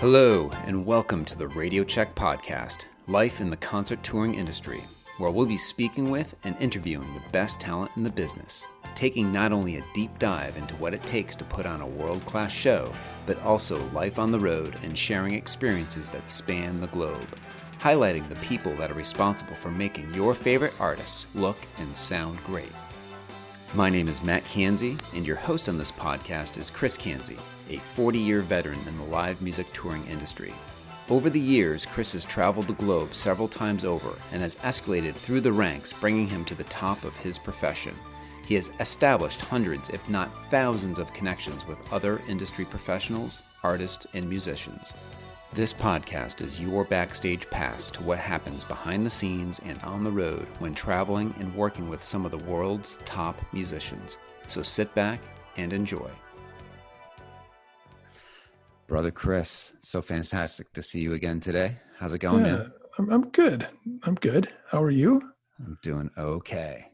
Hello, and welcome to the Radio Check Podcast, Life in the Concert Touring Industry, where we'll be speaking with and interviewing the best talent in the business, taking not only a deep dive into what it takes to put on a world-class show, but also life on the road and sharing experiences that span the globe, highlighting the people that are responsible for making your favorite artists look and sound great. My name is Matt Kanzi, and your host on this podcast is Chris Kanzi, a 40-year veteran in the live music touring industry. Over the years, Chris has traveled the globe several times over and has escalated through the ranks, bringing him to the top of his profession. He has established hundreds, if not thousands, of connections with other industry professionals, artists, and musicians. This podcast is your backstage pass to what happens behind the scenes and on the road when traveling and working with some of the world's top musicians. So sit back and enjoy. Brother Chris, so fantastic to see you again today. How's it going, man? I'm good. How are you? I'm doing okay.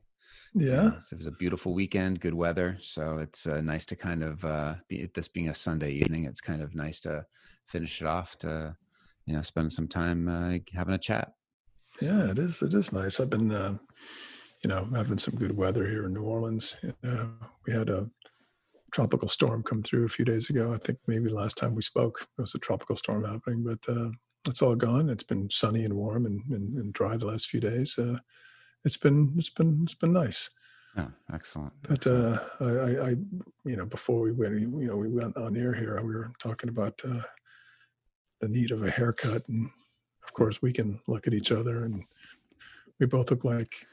Yeah. It was a beautiful weekend, good weather. So it's nice to kind of, this being a Sunday evening, it's kind of nice to finish it off to, you know, spend some time having a chat. Yeah, it is nice. I've been, having some good weather here in New Orleans. We had a tropical storm come through a few days ago. I think maybe last time we spoke, there was a tropical storm happening, but it's all gone. It's been sunny and warm and dry the last few days. It's been nice. Yeah, excellent. But before we went, we went on air here. We were talking about the need of a haircut, and of course, we can look at each other, and we both look like,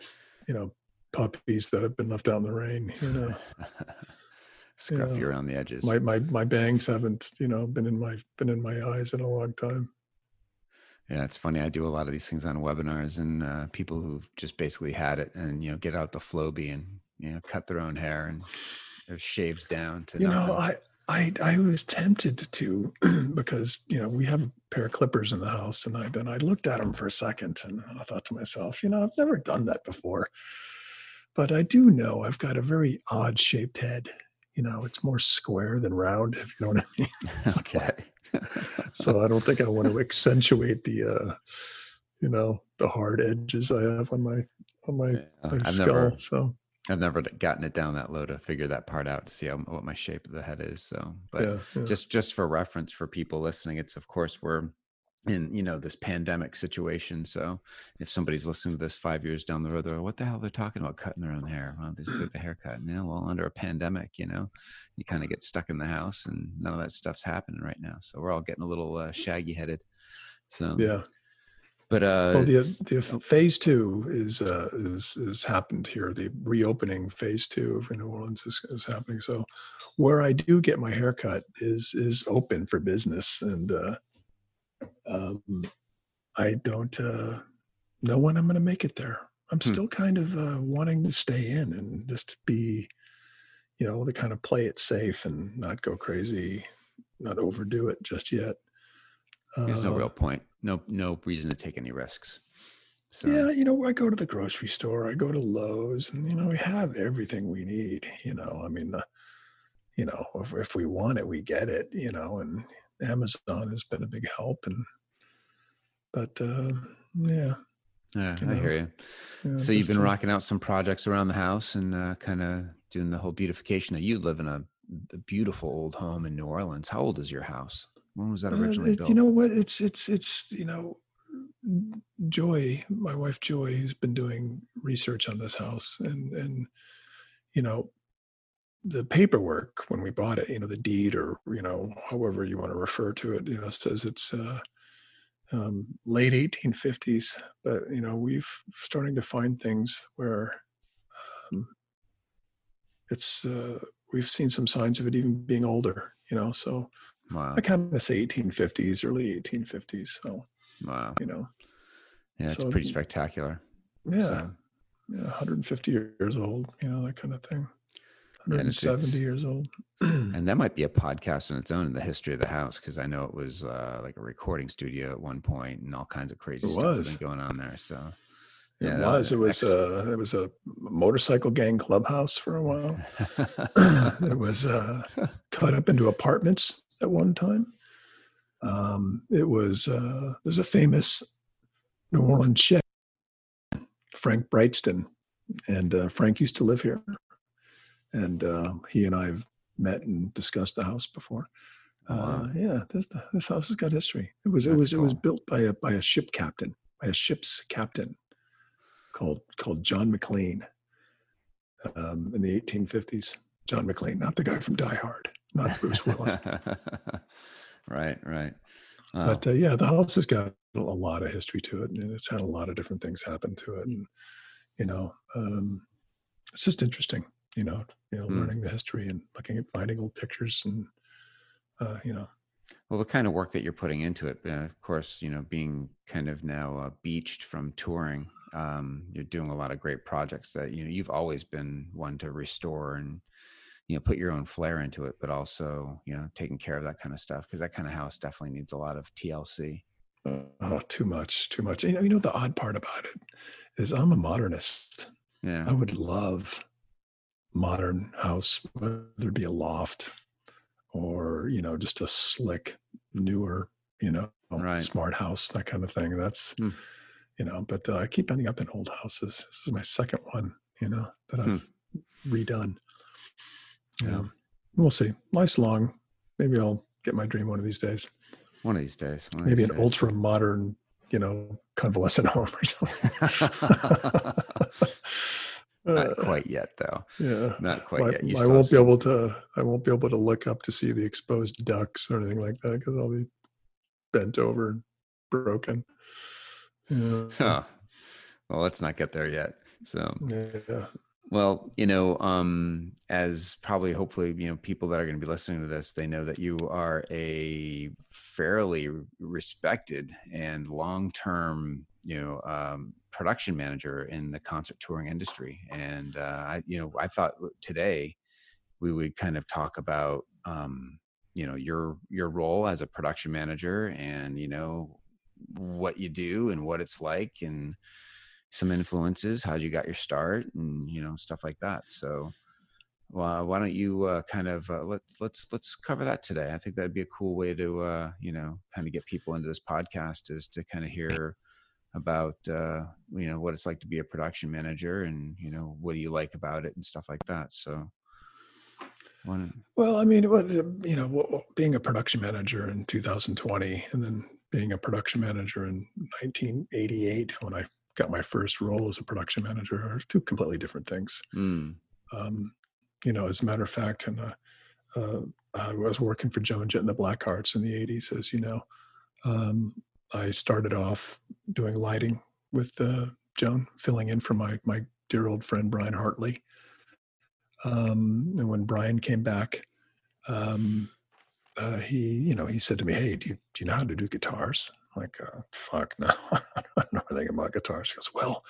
puppies that have been left out in the rain. Scruffy around the edges. My bangs haven't, been in my eyes in a long time. Yeah, it's funny. I do a lot of these things on webinars, and people who've just basically had it and, get out the Flowbee and, cut their own hair and shaves down to nothing. I was tempted to because, we have a pair of clippers in the house, and I looked at them for a second, and I thought to myself, I've never done that before. But I do know I've got a very odd shaped head. It's more square than round, if you know what I mean. Okay. So I don't think I want to accentuate the, the hard edges I have on my skull. I've never gotten it down that low to figure that part out to see what my shape of the head is. So, but yeah. Just for reference for people listening, it's of course we're in this pandemic situation. So if somebody's listening to this 5 years down the road, they're like, what the hell they're talking about cutting their own hair? Well, they just get the haircut. Yeah, well, under a pandemic, you kind of get stuck in the house and none of that stuff's happening right now. So we're all getting a little shaggy headed. So yeah. But the phase two is happened here. The reopening phase two of New Orleans is happening. So where I do get my haircut is open for business, and I don't know when I'm going to make it there. I'm still kind of wanting to stay in and just be, to kind of play it safe and not go crazy, not overdo it just yet. There's no real point. No reason to take any risks. So. Yeah, I go to the grocery store, I go to Lowe's, and, we have everything we need, if we want it, we get it, and Amazon has been a big help, but I hear you. Yeah, so you've been rocking out some projects around the house and kind of doing the whole beautification. You live in a beautiful old home in New Orleans. How old is your house? When was that originally built? You know what? It's Joy, my wife Joy, who's been doing research on this house, and the paperwork when we bought it, the deed or, however you want to refer to it, says it's late 1850s, but, we've starting to find things where we've seen some signs of it even being older, so wow. I kind of say 1850s, early 1850s. So, wow. Yeah, it's pretty spectacular. Yeah. So. Yeah. 150 years old, that kind of thing. 170 years old. And that might be a podcast on its own in the history of the house, because I know it was like a recording studio at one point and all kinds of crazy stuff going on there. So yeah, it was a motorcycle gang clubhouse for a while. It was cut up into apartments at one time. It was, there's a famous New Orleans chef, Frank Brightston, and Frank used to live here. And he and I have met and discussed the house before. Wow. Yeah, this house has got history. It was built by a ship's captain called John McLean in the 1850s. John McLean, not the guy from Die Hard, not Bruce Willis. Right. Wow. But yeah, the house has got a lot of history to it, and it's had a lot of different things happen to it, and it's just interesting. Learning the history and looking at finding old pictures and, Well, the kind of work that you're putting into it, of course, being kind of now beached from touring, you're doing a lot of great projects that, you've always been one to restore and, put your own flair into it, but also, taking care of that kind of stuff, because that kind of house definitely needs a lot of TLC. Oh, too much. The odd part about it is I'm a modernist. Yeah. I would love modern house, whether it be a loft or just a slick newer smart house, that kind of thing. That's but I keep ending up in old houses. This is my second one that I've redone. We'll see, life's long. Maybe I'll get my dream one of these days. Maybe an ultra modern convalescent home or something. Not quite yet, though. Yeah, not quite yet. You I won't be able to look up to see the exposed ducts or anything like that, because I'll be bent over, and broken. Yeah. Oh. Well, let's not get there yet. So. Yeah. Well, as probably, hopefully, people that are going to be listening to this, they know that you are a fairly respected and long-term, production manager in the concert touring industry. And, I thought today we would kind of talk about, your role as a production manager and, what you do and what it's like and some influences, how you got your start and, stuff like that. So why don't you let's cover that today. I think that'd be a cool way to, kind of get people into this podcast, is to kind of hear about what it's like to be a production manager and what do you like about it and stuff like that. So being a production manager in 2020 and then being a production manager in 1988 when I got my first role as a production manager are two completely different things. As a matter of fact, and I was working for Joan Jett and the Blackhearts in the 80s, as you know. I started off doing lighting with Joan, filling in for my dear old friend, Brian Hartley. And when Brian came back, he said to me, "Hey, do you know how to do guitars?" I'm like, "Fuck, no, I don't know anything about guitars." He goes, "Well,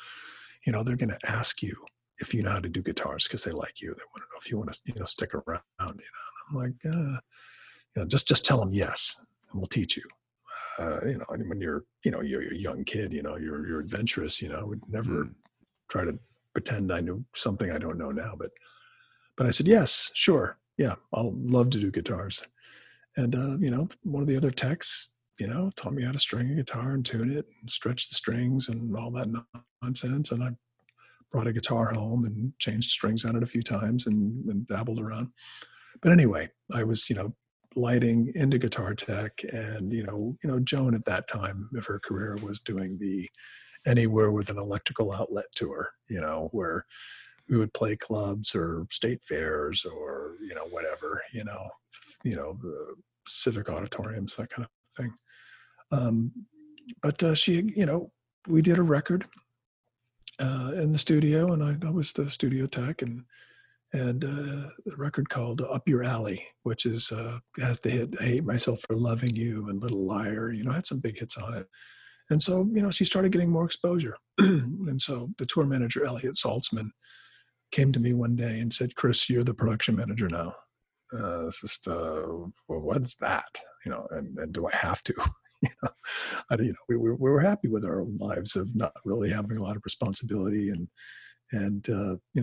they're going to ask you if you know how to do guitars because they like you. They want to know if you want to, stick around." And I'm like, just tell them yes, and we'll teach you. When you're a young kid, you're adventurous, I would never try to pretend I knew something I don't know now, but I said, yes, sure. Yeah. I'll love to do guitars. And, one of the other techs, taught me how to string a guitar and tune it and stretch the strings and all that nonsense. And I brought a guitar home and changed strings on it a few times and dabbled around. But anyway, I was, lighting into guitar tech, and Joan at that time of her career was doing the anywhere with an electrical outlet tour, where we would play clubs or state fairs or whatever, civic auditoriums, that kind of thing. But she we did a record in the studio, and I was the studio tech, and the record called Up Your Alley, which is has the hit "I Hate Myself for Loving You" and "Little Liar." Had some big hits on it. And so, she started getting more exposure. And so the tour manager, Elliot Saltzman, came to me one day and said, "Chris, you're the production manager now." What's that? And do I have to? We were happy with our own lives of not really having a lot of responsibility and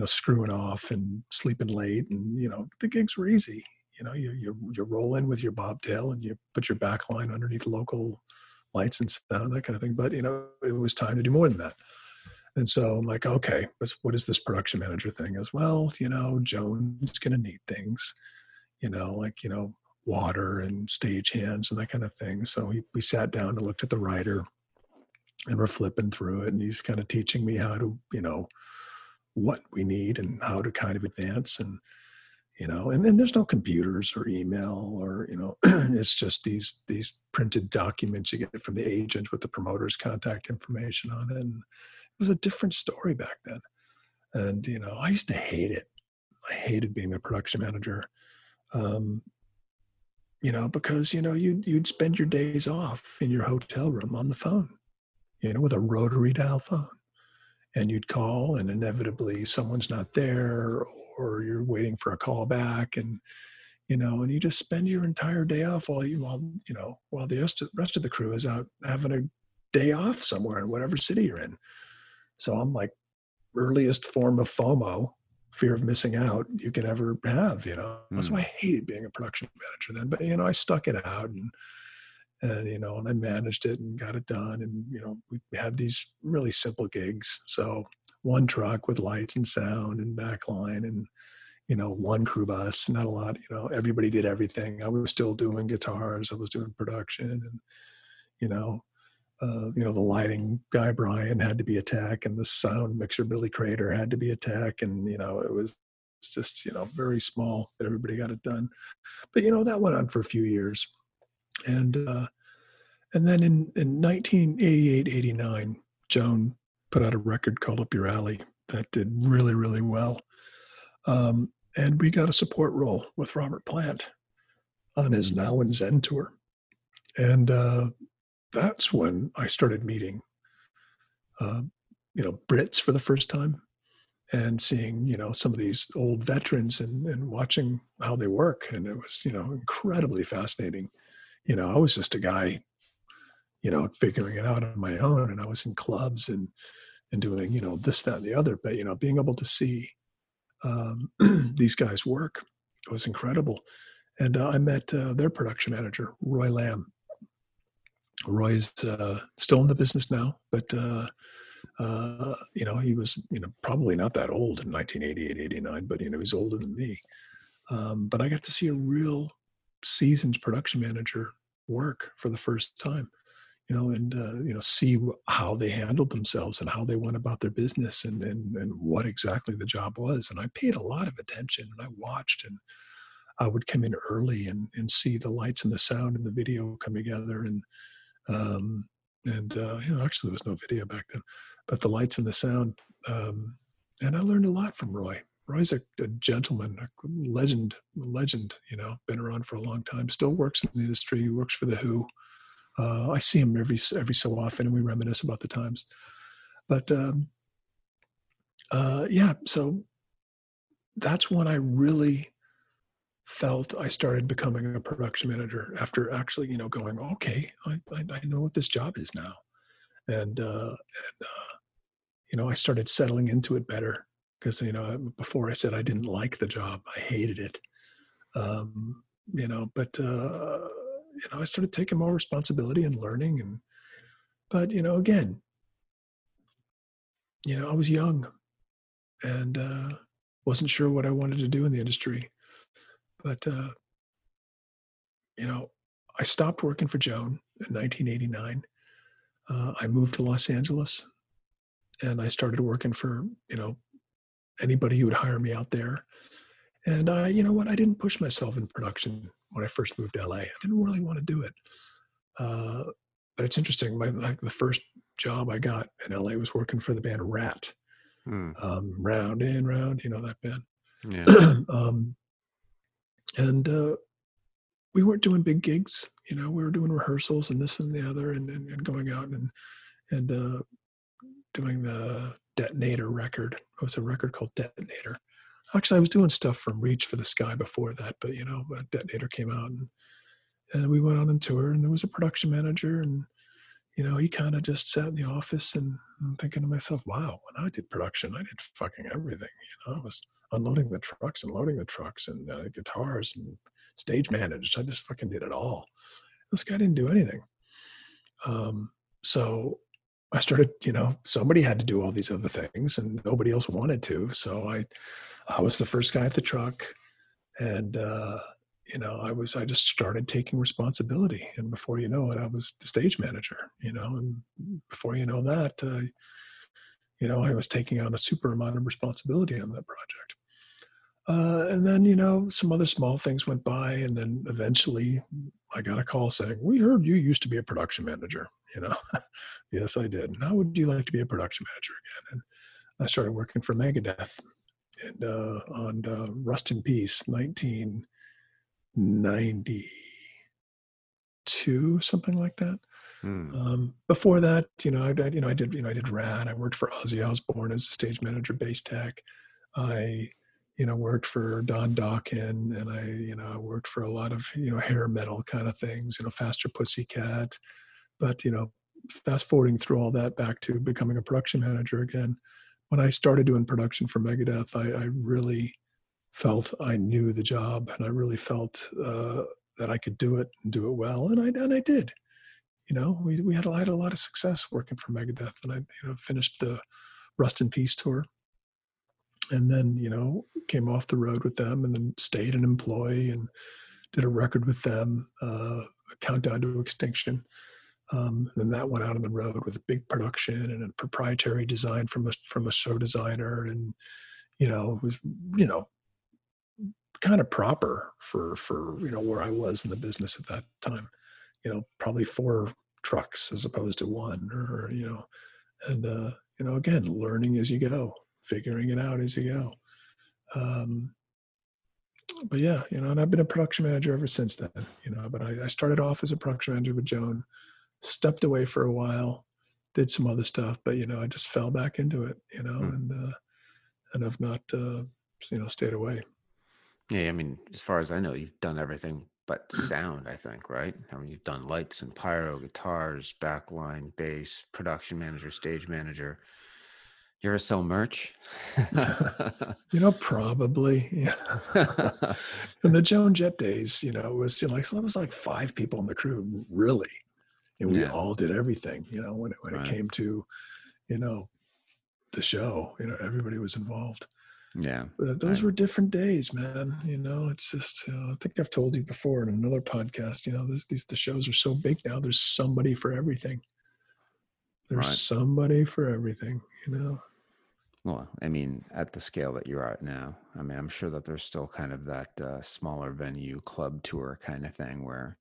screwing off and sleeping late, and the gigs were easy, You know, you roll in with your bobtail and you put your back line underneath local lights and sound, that kind of thing. But, you know, it was time to do more than that. And so I'm like, okay, what is this production manager thing? As well, you know, Joan's going to need things, you know, like, you know, water and stage hands and that kind of thing. So we sat down and looked at the writer and we're flipping through it. And he's kind of teaching me how to, you know, what we need and how to kind of advance. And, you know, and then there's no computers or email or, you know, it's just these printed documents you get from the agent with the promoter's contact information on it. And it was a different story back then. And, you know, I used to hate it. I hated being a production manager, you know, because, you know, you'd spend your days off in your hotel room on the phone, you know, with a rotary dial phone. And you'd call and inevitably someone's not there or you're waiting for a call back. And, you know, and you just spend your entire day off while the rest of the crew is out having a day off somewhere in whatever city you're in. So I'm like, earliest form of FOMO, fear of missing out, you can ever have, you know. Mm. So I hated being a production manager then, but, you know, I stuck it out and you know, and I managed it and got it done. And, you know, we had these really simple gigs. So one truck with lights and sound and backline and, you know, one crew bus, not a lot, you know, everybody did everything. I was still doing guitars. I was doing production and, you know, the lighting guy, Brian, had to be a tech, and the sound mixer, Billy Crater, had to be a tech. And, you know, it was just, you know, very small, but everybody got it done. But, you know, that went on for a few years. And then in 1988, 89, Joan put out a record called Up Your Alley that did really, really well. And we got a support role with Robert Plant on his Now and Zen tour. And that's when I started meeting, you know, Brits for the first time and seeing, you know, some of these old veterans and watching how they work. And it was, you know, incredibly fascinating. You know, I was just a guy, you know, figuring it out on my own, and I was in clubs and doing, you know, this, that, and the other. But, you know, being able to see these guys work was incredible. And I met their production manager, Roy Lamb. Roy is still in the business now, but, you know, he was, you know, probably not that old in 1988, 89, but, you know, he's older than me. But I got to see a real seasoned production manager work for the first time, you know, and, you know, see how they handled themselves and how they went about their business and what exactly the job was. And I paid a lot of attention and I watched, and I would come in early and see the lights and the sound and the video come together. And you know, actually there was no video back then, but the lights and the sound. And I learned a lot from Roy. Roy's a gentleman, a legend, you know, been around for a long time, still works in the industry, works for The Who. I see him every so often and we reminisce about the times. But yeah, so that's when I really felt I started becoming a production manager after actually, you know, going, okay, I know what this job is now. And you know, I started settling into it better. Because, you know, before I said I didn't like the job, I hated it, you know, but, you know, I started taking more responsibility and learning. But, you know, again, you know, I was young and wasn't sure what I wanted to do in the industry. But, you know, I stopped working for Joan in 1989. I moved to Los Angeles and I started working for, you know, anybody who would hire me out there. And I, you know what, I didn't push myself in production when I first moved to LA. I didn't really want to do it. But it's interesting. The first job I got in LA was working for the band Rat. Round and Round, you know, that band. Yeah. And we weren't doing big gigs, you know, we were doing rehearsals and this and the other and going out and doing the Detonator record. It was a record called Detonator. Actually, I was doing stuff from Reach for the Sky before that, but, you know, Detonator came out and we went on tour, and there was a production manager, and, you know, he kind of just sat in the office, and I'm thinking to myself, wow, when I did production, I did fucking everything. You know, I was unloading the trucks and loading the trucks and guitars and stage managed. I just fucking did it all. This guy didn't do anything. So I started, you know, somebody had to do all these other things and nobody else wanted to. So I was the first guy at the truck, and, you know, I just started taking responsibility. And before you know it, I was the stage manager, you know, and before you know that, you know, I was taking on a super amount of responsibility on that project. And then, you know, some other small things went by, and then eventually I got a call saying, we heard you used to be a production manager, you know? Yes, I did. And how would you like to be a production manager again? And I started working for Megadeth and on Rust in Peace, 1992, something like that. Before that, you know, I did Rad. I worked for Ozzy Osbourne as a stage manager, bass tech. I, you know, worked for Don Dokken, and I, you know, I worked for a lot of, you know, hair metal kind of things, you know, Faster Pussycat. But, you know, fast forwarding through all that back to becoming a production manager again, when I started doing production for Megadeth, I really felt I knew the job, and I really felt that I could do it and do it well. And I did. You know, I had a lot of success working for Megadeth, and I, you know, finished the Rust in Peace tour, and then, you know, came off the road with them, and then stayed an employee and did a record with them, Countdown to Extinction. And that went out on the road with a big production and a proprietary design from a show designer, and, you know, it was, you know, kind of proper for you know, where I was in the business at that time. You know, probably 4 trucks as opposed to 1, or, you know, and, you know, again, learning as you go, figuring it out as you go. But yeah, you know, and I've been a production manager ever since then, you know, but I started off as a production manager with Joan, stepped away for a while, did some other stuff, but, you know, I just fell back into it, you know, and I've not, you know, stayed away. Yeah. I mean, as far as I know, you've done everything but sound, I think, right? I mean, you've done lights and pyro, guitars, backline, bass, production manager, stage manager. You ever sell merch? You know, probably. Yeah. In the Joan Jett days, you know, it was like 5 people in the crew, really. And we all did everything, you know, when it came to, you know, the show, you know, everybody was involved. Yeah, but those were different days, man. You know, it's just, I think I've told you before in another podcast, you know, the shows are so big now. There's somebody for everything. Somebody for everything, you know? Well, I mean, at the scale that you're at now, I mean, I'm sure that there's still kind of that smaller venue club tour kind of thing where,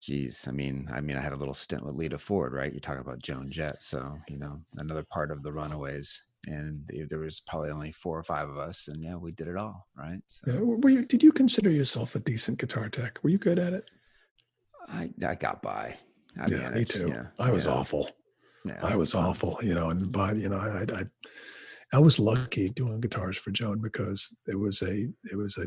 geez, I mean, I had a little stint with Lita Ford, right? You're talking about Joan Jett. So, you know, another part of the Runaways. And there was probably only 4 or 5 of us, and yeah, we did it all, right? So. Yeah. Did you consider yourself a decent guitar tech? Were you good at it? I got by. I managed, me too. Yeah. I was awful. Yeah. I was awful, you know. And by, you know, I was lucky doing guitars for Joan because it was a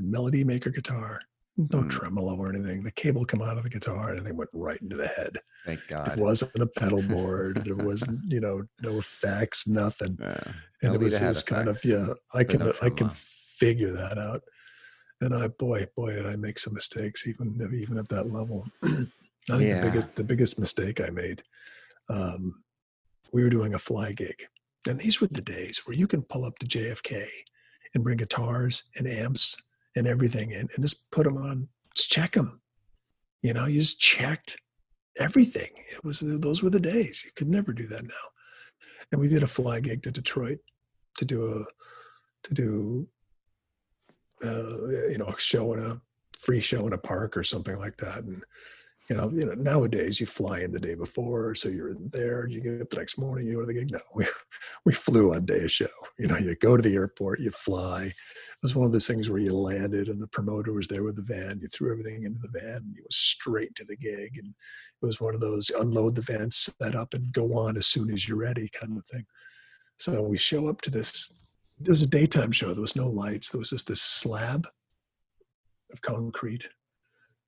melody maker guitar, no tremolo or anything. The cable came out of the guitar and everything went right into the head. Thank God. It wasn't a pedal board. There wasn't, you know, no effects, nothing. Yeah. And it was just kind of, I can figure that out. And boy, did I make some mistakes even at that level. I think the biggest mistake I made, we were doing a fly gig. And these were the days where you can pull up to JFK and bring guitars and amps and everything in and just put them on, just check them. You know, you just checked everything. Those were the days. You could never do that now. And we did a fly gig to Detroit to do you know, a free show in a park or something like that. And you know nowadays you fly in the day before, so you're there, you get up the next morning, you go to the gig. No, we flew on day of show. You know, you go to the airport, you fly. It was one of those things where you landed and the promoter was there with the van. You threw everything into the van and you went straight to the gig. And it was one of those unload the van, set up, and go on as soon as you're ready kind of thing. So we show up to this. There was a daytime show. There was no lights. There was just this slab of concrete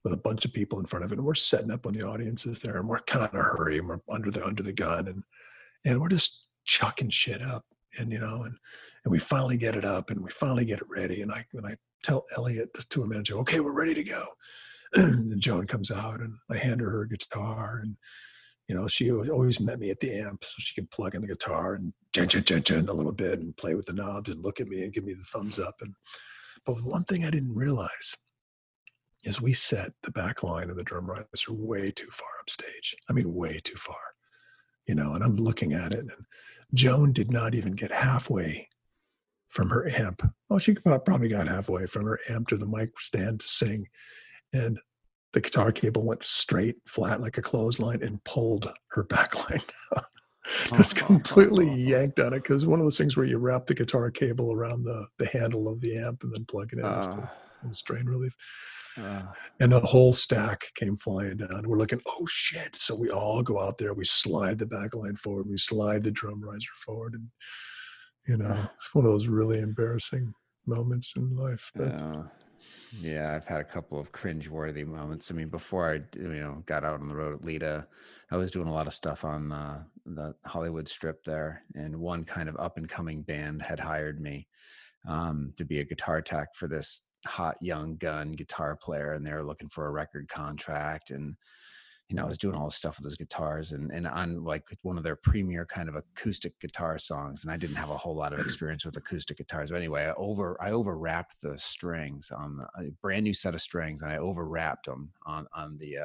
with a bunch of people in front of it. And we're setting up when the audience is there. And we're kind of hurrying. We're under the gun. And we're just chucking shit up. And, you know, and we finally get it up and we finally get it ready. And I tell Elliot to him, and okay, we're ready to go. And Joan comes out and I hand her her guitar, and, you know, she always met me at the amp so she could plug in the guitar and a little bit and play with the knobs and look at me and give me the thumbs up. And, but one thing I didn't realize is we set the back line of the drum riser way too far upstage. I mean, way too far, you know, and I'm looking at it, and Joan did not even get halfway from her amp. Well, she probably got halfway from her amp to the mic stand to sing. And the guitar cable went straight, flat like a clothesline, and pulled her back line down. Just completely yanked on it, because one of those things where you wrap the guitar cable around the handle of the amp and then plug it in as strain relief. And the whole stack came flying down. We're looking, oh shit. So we all go out there, we slide the back line forward, we slide the drum riser forward. And, you know, it's one of those really embarrassing moments in life. But, yeah, I've had a couple of cringeworthy moments. I mean, before I, you know, got out on the road at Lita, I was doing a lot of stuff on the Hollywood Strip there, and one kind of up-and-coming band had hired me to be a guitar tech for this hot young gun guitar player, and they were looking for a record contract. And, you know, I was doing all this stuff with those guitars, and on like one of their premier kind of acoustic guitar songs, and I didn't have a whole lot of experience with acoustic guitars. But anyway, I overwrapped the strings on a brand new set of strings, and I overwrapped them on the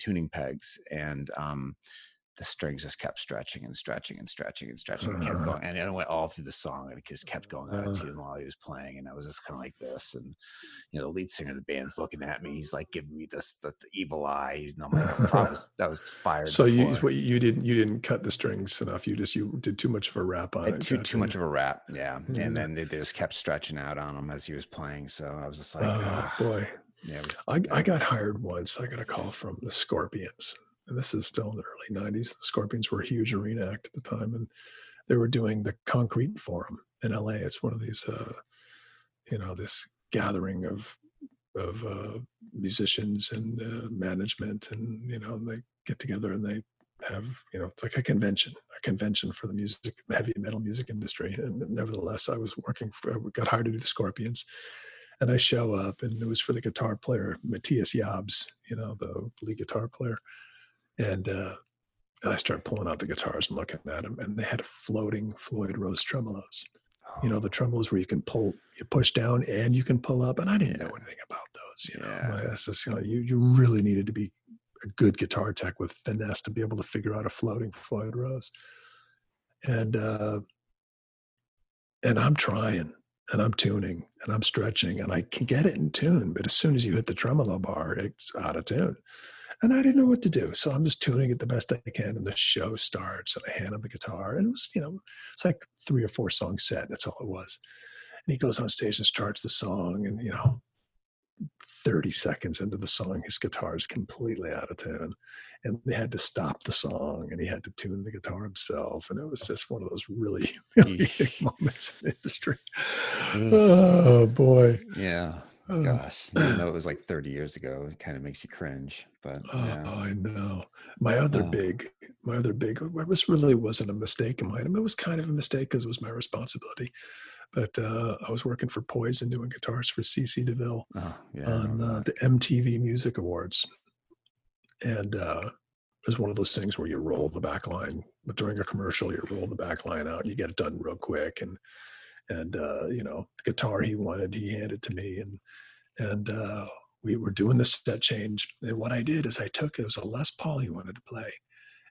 tuning pegs, and the strings just kept stretching, and kept going, and it went all through the song, and it just kept going out of tune while he was playing, and I was just kind of like this, and, you know, the lead singer of the band's looking at me, he's like giving me this the evil eye. I was fired. So you didn't cut the strings enough. You did too much of a wrap on it. Too much of a wrap, yeah. Mm-hmm. And then they just kept stretching out on him as he was playing. So I was just like, boy, yeah. I got hired once. I got a call from the Scorpions. And this is still in the early 90s. The Scorpions were a huge arena act at the time, and they were doing the Concrete Forum in LA. It's one of these, you know, this gathering of musicians and management, and, you know, they get together and they have, you know, it's like a convention for the music, heavy metal music industry. And nevertheless, I got hired to do the Scorpions. And I show up, and it was for the guitar player, Matthias Jabs, you know, the lead guitar player. And I started pulling out the guitars and looking at them, and they had a floating Floyd Rose tremolos. Oh. You know, the tremolos where you can push down and you can pull up. And I didn't know anything about those. You know, it's just, you know, you really needed to be a good guitar tech with finesse to be able to figure out a floating Floyd Rose. And I'm trying, and I'm tuning, and I'm stretching, and I can get it in tune. But as soon as you hit the tremolo bar, it's out of tune. And I didn't know what to do. So I'm just tuning it the best I can. And the show starts, and I hand him the guitar. And it was, you know, it's like 3 or 4 song set. That's all it was. And he goes on stage and starts the song. And, you know, 30 seconds into the song, his guitar is completely out of tune. And they had to stop the song, and he had to tune the guitar himself. And it was just one of those really humiliating moments in the industry. Oh, boy. Yeah. Gosh, even though it was like 30 years ago, it kind of makes you cringe. But yeah. Oh, I know. My other big, this really wasn't a mistake of mine. I mean, it was kind of a mistake because it was my responsibility. But I was working for Poison doing guitars for CeCe DeVille on the MTV Music Awards, and it was one of those things where you roll the back line. But during a commercial, you roll the back line out, and you get it done real quick. And you know, the guitar he wanted, he handed to me, and we were doing the set change. And what I did is it was a Les Paul he wanted to play.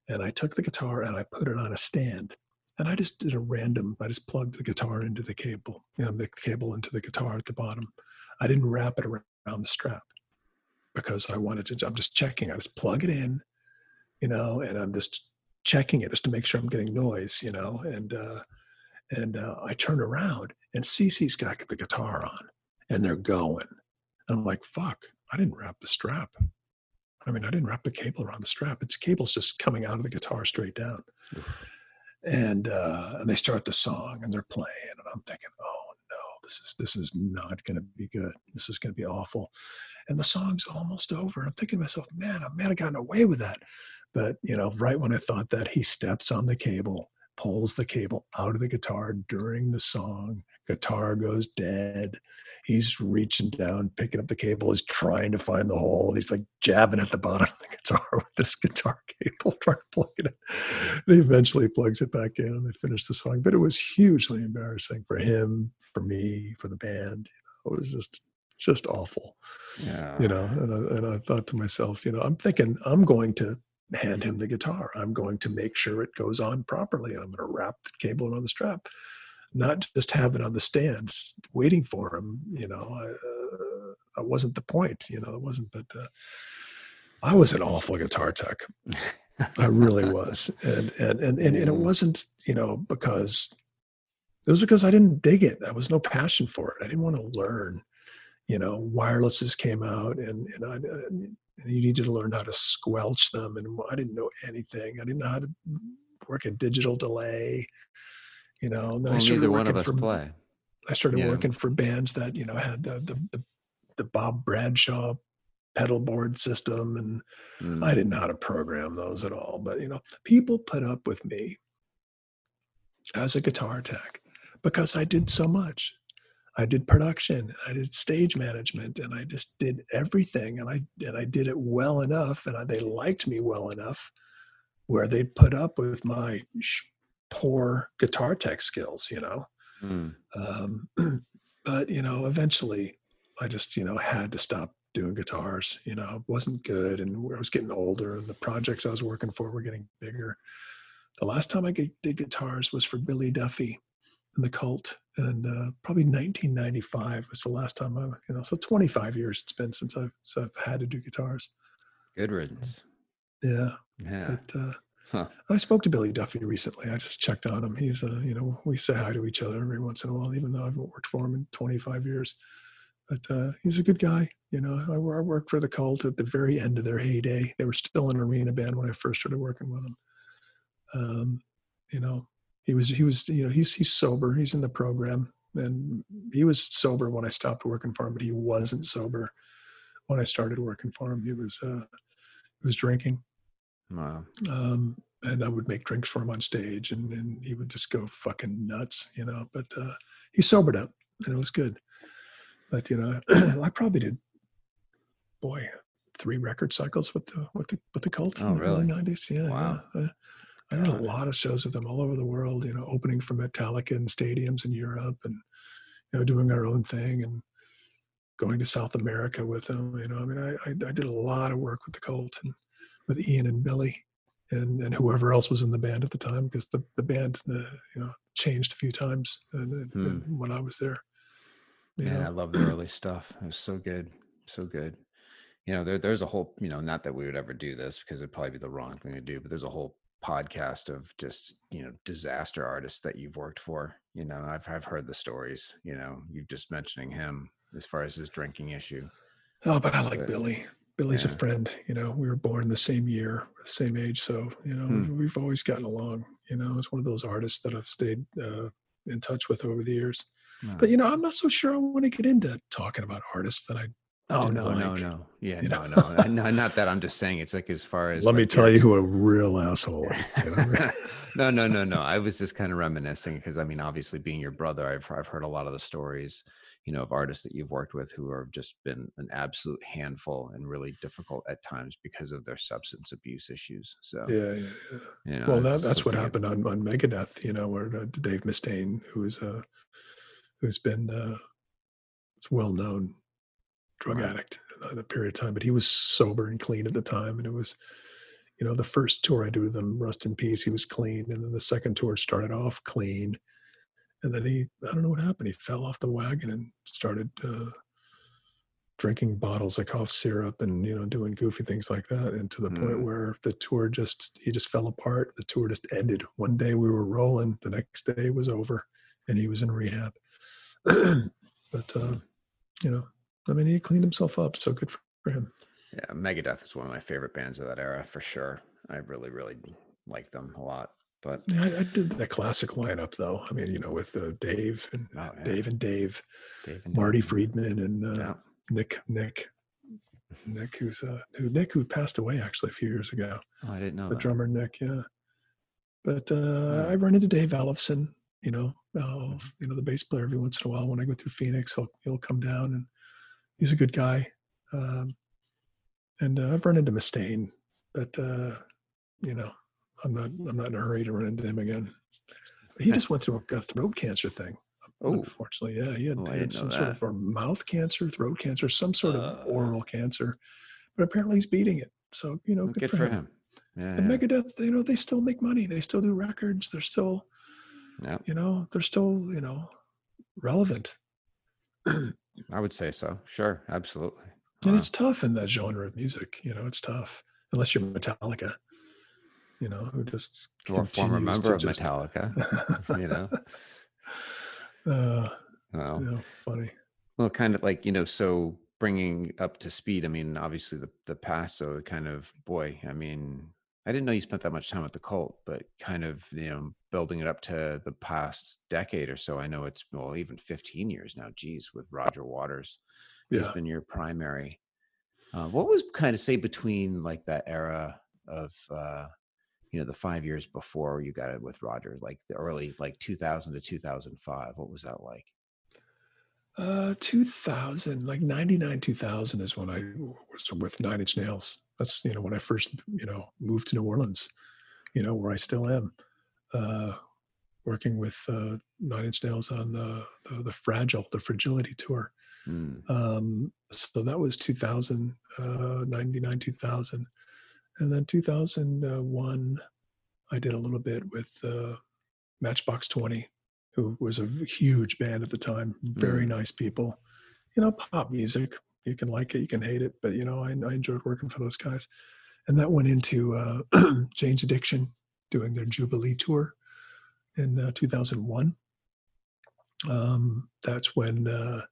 And I took the guitar and I put it on a stand, and I just did I just plugged the guitar into the cable, you know, the cable into the guitar at the bottom. I didn't wrap it around the strap because I'm just checking. I just plug it in, you know, and I'm just checking it just to make sure I'm getting noise, you know, and I turn around, and CeCe's got the guitar on, and they're going. And I'm like, fuck, I didn't wrap the strap. I mean, I didn't wrap the cable around the strap. It's cable's just coming out of the guitar straight down. And they start the song, and they're playing. And I'm thinking, oh, no, this is not going to be good. This is going to be awful. And the song's almost over. And I'm thinking to myself, man, I might have gotten away with that. But, you know, right when I thought that, he steps on the cable, pulls the cable out of the guitar during the song. Guitar goes dead. He's reaching down, picking up the cable. He's trying to find the hole. And he's like jabbing at the bottom of the guitar with this guitar cable, trying to plug it in. And he eventually plugs it back in, and they finish the song. But it was hugely embarrassing for him, for me, for the band. It was just awful. Yeah. You know, and I thought to myself, you know, I'm thinking I'm going to hand him the guitar. I'm going to make sure it goes on properly. I'm going to wrap the cable around the strap, not just have it on the stand waiting for him. You know, I wasn't the point, you know, it wasn't, but I was an awful guitar tech. I really was. And it wasn't, you know, because I didn't dig it. There was no passion for it. I didn't want to learn, you know. Wirelesses came out and you needed to learn how to squelch them. And I didn't know anything. I didn't know how to work a digital delay. You know, and then I started working for bands that, you know, had the Bob Bradshaw pedal board system, and I didn't know how to program those at all. But, you know, people put up with me as a guitar tech because I did so much. I did production, I did stage management, and I just did everything, and I did it well enough, and they liked me well enough where they put up with my poor guitar tech skills, you know. But, you know, eventually I just, you know, had to stop doing guitars. You know, it wasn't good, and I was getting older, and the projects I was working for were getting bigger. The last time I did guitars was for Billy Duffy and the Cult, and probably 1995 was the last time I, you know, so 25 years it's been since I've had to do guitars. Good riddance. Yeah. But, I spoke to Billy Duffy recently. I just checked on him. He's, you know, we say hi to each other every once in a while, even though I haven't worked for him in 25 years. But he's a good guy. You know, I worked for the Cult at the very end of their heyday. They were still an arena band when I first started working with them. You know, he was, you know, he's sober. He's in the program, and he was sober when I stopped working for him, but he wasn't sober when I started working for him. He was drinking. Wow. And I would make drinks for him on stage, and he would just go fucking nuts, you know, but he sobered up, and it was good. But, you know, I probably did, 3 record cycles with the Cult. Oh, in the really? Early 90s. Yeah. Wow. Yeah. I did a lot of shows with them all over the world, you know, opening for Metallica in stadiums in Europe, and, you know, doing our own thing and going to South America with them. You know, I mean, I did a lot of work with the Cult, and with Ian and Billy and whoever else was in the band at the time, because the band, you know, changed a few times and when I was there. Yeah, I love the early stuff. It was so good. So good. You know, there's a whole, you know, not that we would ever do this because it'd probably be the wrong thing to do, but there's a whole podcast of just, you know, disaster artists that you've worked for. You know, I've heard the stories, you know, you just mentioning him as far as his drinking issue. Oh, but I like Billy. Billy's a friend, you know, we were born the same year, same age. So, you know, we've always gotten along, you know. It's one of those artists that I've stayed in touch with over the years. Wow. But, you know, I'm not so sure I want to get into talking about artists that I Yeah, no, not that. I'm just saying it's like as far as. Let me tell you who a real asshole is. You know? No. I was just kind of reminiscing because, I mean, obviously being your brother, I've heard a lot of the stories, you know, of artists that you've worked with who have just been an absolute handful and really difficult at times because of their substance abuse issues. So yeah. You know, well, that's what happened on Megadeth, you know, where Dave Mustaine, who's been well-known drug addict at that period of time, but he was sober and clean at the time. And it was, you know, the first tour I did with him, Rust in Peace, he was clean. And then the second tour started off clean. And then I don't know what happened. He fell off the wagon and started drinking bottles of cough syrup and, you know, doing goofy things like that. And to the point where he just fell apart. The tour just ended. One day we were rolling. The next day was over and he was in rehab. But, you know, I mean, he cleaned himself up. So good for him. Yeah. Megadeth is one of my favorite bands of that era for sure. I really, really like them a lot. But yeah, I did the classic lineup, though. I mean, you know, with Dave and Marty Friedman, and Nick, who passed away actually a few years ago. Oh, I didn't know the drummer Nick. Yeah, But I run into Dave Ellefson, the bass player, every once in a while when I go through Phoenix. He'll come down, and he's a good guy. And I've run into Mustaine, but I'm not in a hurry to run into him again. He just went through a throat cancer thing. Oh, unfortunately, yeah, he had some sort of mouth cancer, throat cancer, some sort of oral cancer, but apparently he's beating it. So good for him. Yeah, and Megadeth, they still make money. They still do records. They're still, relevant. I would say so. Sure, absolutely. And it's tough in that genre of music. It's tough unless you're Metallica. Who just or former member of Metallica. Funny. Well, kind of like so bringing up to speed. I mean, obviously the past. So kind of boy. I mean, I didn't know you spent that much time with the Cult, but kind of building it up to the past decade or so. I know it's even 15 years now. Geez, with Roger Waters, he's been your primary. What was kind of say between like that era of the 5 years before you got it with Roger, like the early, like 2000 to 2005, what was that like? 2000, like 99, 2000 is when I was with Nine Inch Nails. That's, when I first, moved to New Orleans, where I still am, working with Nine Inch Nails on the Fragility Tour. Mm. So that was 2000, 99, 2000. And then 2001, I did a little bit with Matchbox 20, who was a huge band at the time. Very nice people. Pop music. You can like it, you can hate it. But, I enjoyed working for those guys. And that went into Jane's Addiction, doing their Jubilee Tour in 2001. That's when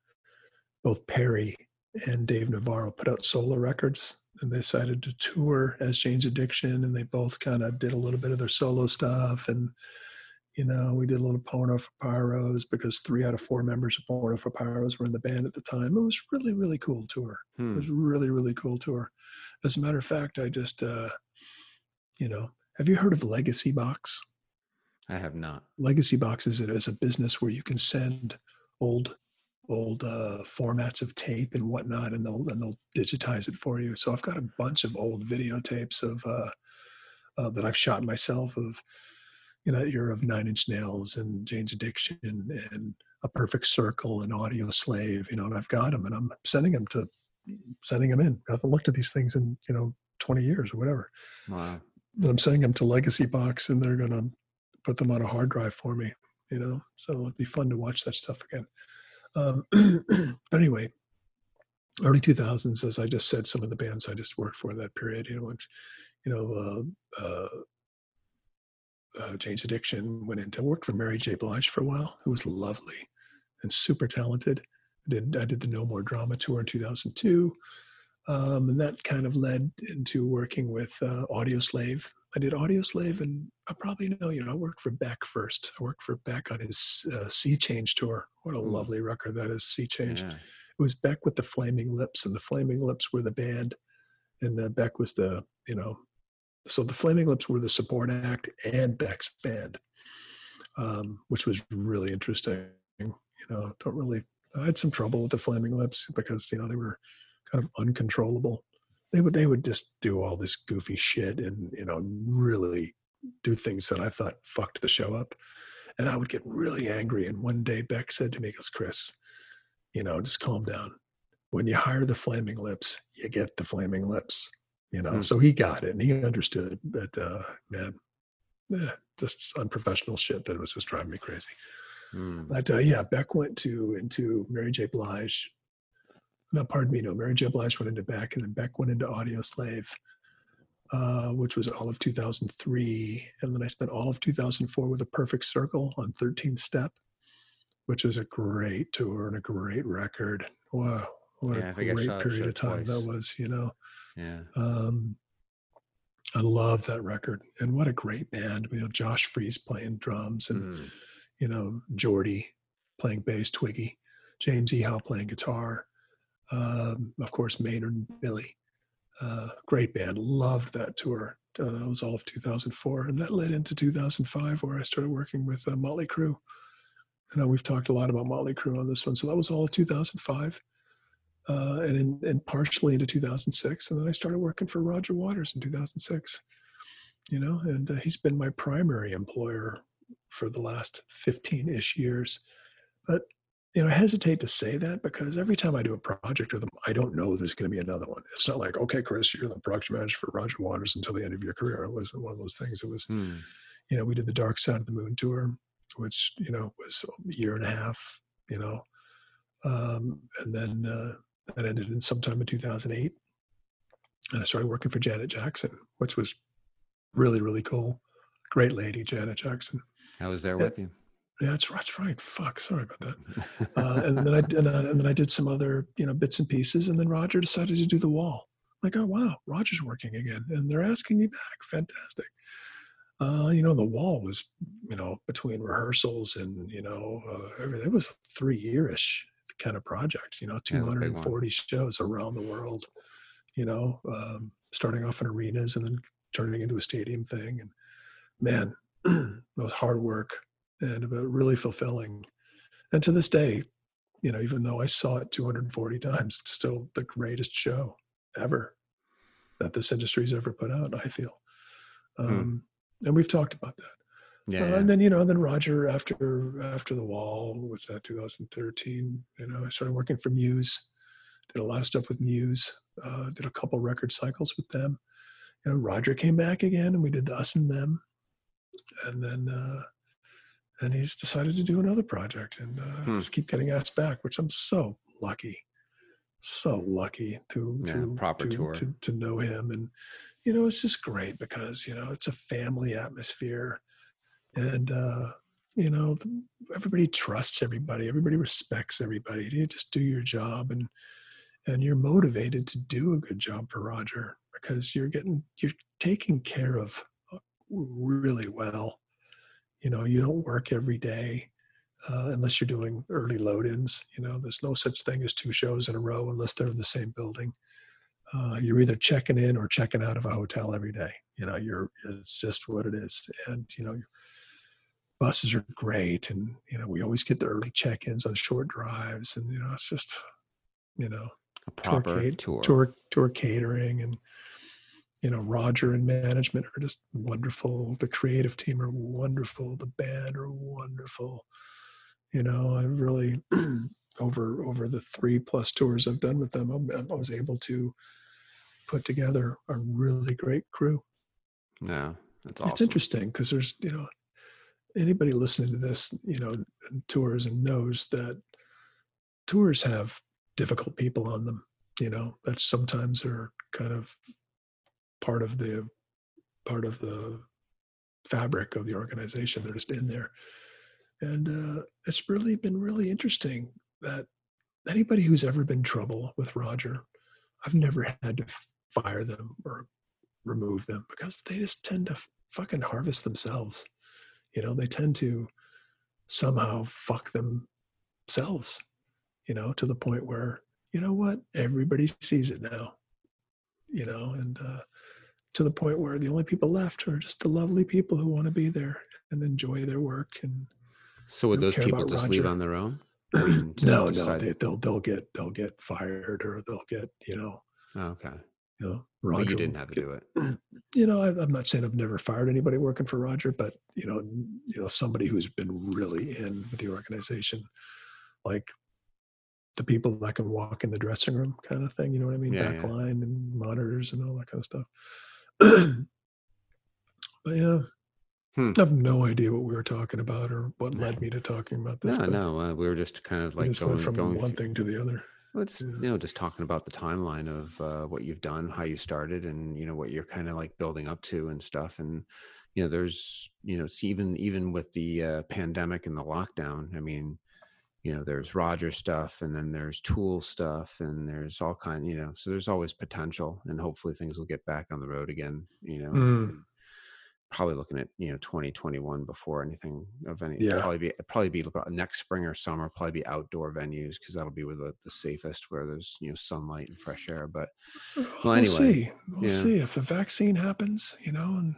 both Perry and Dave Navarro put out solo records. And they decided to tour as Jane's Addiction, and they both kind of did a little bit of their solo stuff. And, we did a little Porno for Pyros because 3 out of 4 members of Porno for Pyros were in the band at the time. It was really, really cool tour. It was really, really cool tour. As a matter of fact, I just, have you heard of Legacy Box? I have not. Legacy Box is a business where you can send old formats of tape and whatnot, and they'll digitize it for you. So I've got a bunch of old videotapes of that I've shot myself of that era of Nine Inch Nails and Jane's Addiction and A Perfect Circle and Audio Slave. And I've got them, and I'm sending them in. I haven't looked at these things in 20 years or whatever. Wow. And I'm sending them to Legacy Box, and they're gonna put them on a hard drive for me. So it'd be fun to watch that stuff again. But anyway, early 2000s, as I just said, some of the bands I just worked for that period, Jane's Addiction went into work for Mary J Blige for a while, who was lovely and super talented. I did the No More Drama tour in 2002. And that kind of led into working with Audio Slave. I did Audio Slave, and I probably I worked for Beck first. I worked for Beck on his Sea Change tour. What a lovely record that is, Sea Change. Yeah. It was Beck with the Flaming Lips, and the Flaming Lips were the band, and Beck was so the Flaming Lips were the support act and Beck's band, which was really interesting. I had some trouble with the Flaming Lips because, they were kind of uncontrollable. They would just do all this goofy shit and, really do things that I thought fucked the show up. And I would get really angry. And one day Beck said to me, he goes, "Chris, just calm down. When you hire the Flaming Lips, you get the Flaming Lips." So he got it and he understood. But, just unprofessional shit that was just driving me crazy. Mm. But, Beck went into Mary J. Blige. No, pardon me. No, Mary J. Blige went into Beck, and then Beck went into Audio Slave, which was all of 2003. And then I spent all of 2004 with A Perfect Circle on 13th Step, which is a great tour and a great record. Wow, what a great period of time that was. Yeah. I love that record, and what a great band. Josh Freese playing drums, and Jordy playing bass, Twiggy, James Ehow playing guitar. Of course, Maynard and Billy, Great band. Loved that tour. That was all of 2004. And that led into 2005, where I started working with Motley Crue. I know we've talked a lot about Motley Crue on this one. So that was all of 2005 and partially into 2006. And then I started working for Roger Waters in 2006, you know, and he's been my primary employer for the last 15-ish years. But, you know, I hesitate to say that because every time I do a project with them, I don't know there's going to be another one. It's not like, okay, Chris, you're the production manager for Roger Waters until the end of your career. It wasn't one of those things. It was, you know, we did the Dark Side of the Moon tour, which, you know, was a year and a half, you know, and then that ended in sometime in 2008. And I started working for Janet Jackson, which was really, really cool. Great lady, Janet Jackson. I was there with you. Yeah, that's right. Fuck, sorry about that. And then I did some other, you know, bits and pieces. And then Roger decided to do The Wall. Like, oh, wow, Roger's working again. And they're asking me back. Fantastic. You know, The Wall was, you know, between rehearsals and, you know, everything. It was a 3-year-ish kind of project, you know, 240 shows around the world, you know, starting off in arenas and then turning into a stadium thing. And man, it was hard work and really fulfilling. And to this day, you know, even though I saw it 240 times, it's still the greatest show ever that this industry's ever put out, I feel. And we've talked about that. Yeah, yeah. And then, you know, then Roger, after The Wall, was that 2013, you know, I started working for Muse, did a lot of stuff with Muse, did a couple record cycles with them. You know, Roger came back again and we did the Us and Them. And then, and he's decided to do another project and just keep getting asked back, which I'm so lucky to know him. And, you know, it's just great because, you know, it's a family atmosphere and, you know, everybody trusts everybody. Everybody respects everybody. You just do your job and you're motivated to do a good job for Roger because you're taken care of really well. You know, you don't work every day unless you're doing early load-ins. You know, there's no such thing as 2 shows in a row unless they're in the same building. You're either checking in or checking out of a hotel every day. You know, it's just what it is. And, you know, buses are great. And, you know, we always get the early check-ins on short drives. And, you know, it's just, you know, a proper tour catering. And, you know, Roger and management are just wonderful. The creative team are wonderful. The band are wonderful. You know, I really... Over the 3+ tours I've done with them, I was able to put together a really great crew. Yeah, that's awesome. It's interesting because there's, you know, anybody listening to this, you know, tours and knows that tours have difficult people on them, you know, that sometimes are kind of part of the fabric of the organization. They're just in there. And it's really been really interesting that anybody who's ever been trouble with Roger, I've never had to fire them or remove them because they just tend to fucking harvest themselves. You know, they tend to somehow fuck themselves, you know, to the point where, you know what, everybody sees it now, you know, and to the point where the only people left are just the lovely people who want to be there and enjoy their work. And so would those people just leave on their own? No, they'll get fired or they'll get, you know. Okay. You know, Roger. Well, you didn't have to do it. You know, I'm not saying I've never fired anybody working for Roger, but you know, somebody who's been really in with the organization, like the people that can walk in the dressing room kind of thing. You know what I mean? Yeah, Backline and monitors and all that kind of stuff. But yeah. I have no idea what we were talking about or what led me to talking about this. We were just kind of like going from one thing to the other. Well, just, you know, just talking about the timeline of what you've done, how you started and, you know, what you're kind of like building up to and stuff. And, you know, there's, you know, it's even with the pandemic and the lockdown, I mean, you know, there's Roger stuff and then there's Tool stuff and there's all kind, you know, so there's always potential and hopefully things will get back on the road again, you know. probably looking at, 2021 before anything of any, probably be next spring or summer, probably be outdoor venues. Cause that'll be where the safest, where there's, sunlight and fresh air, but we'll see if a vaccine happens, and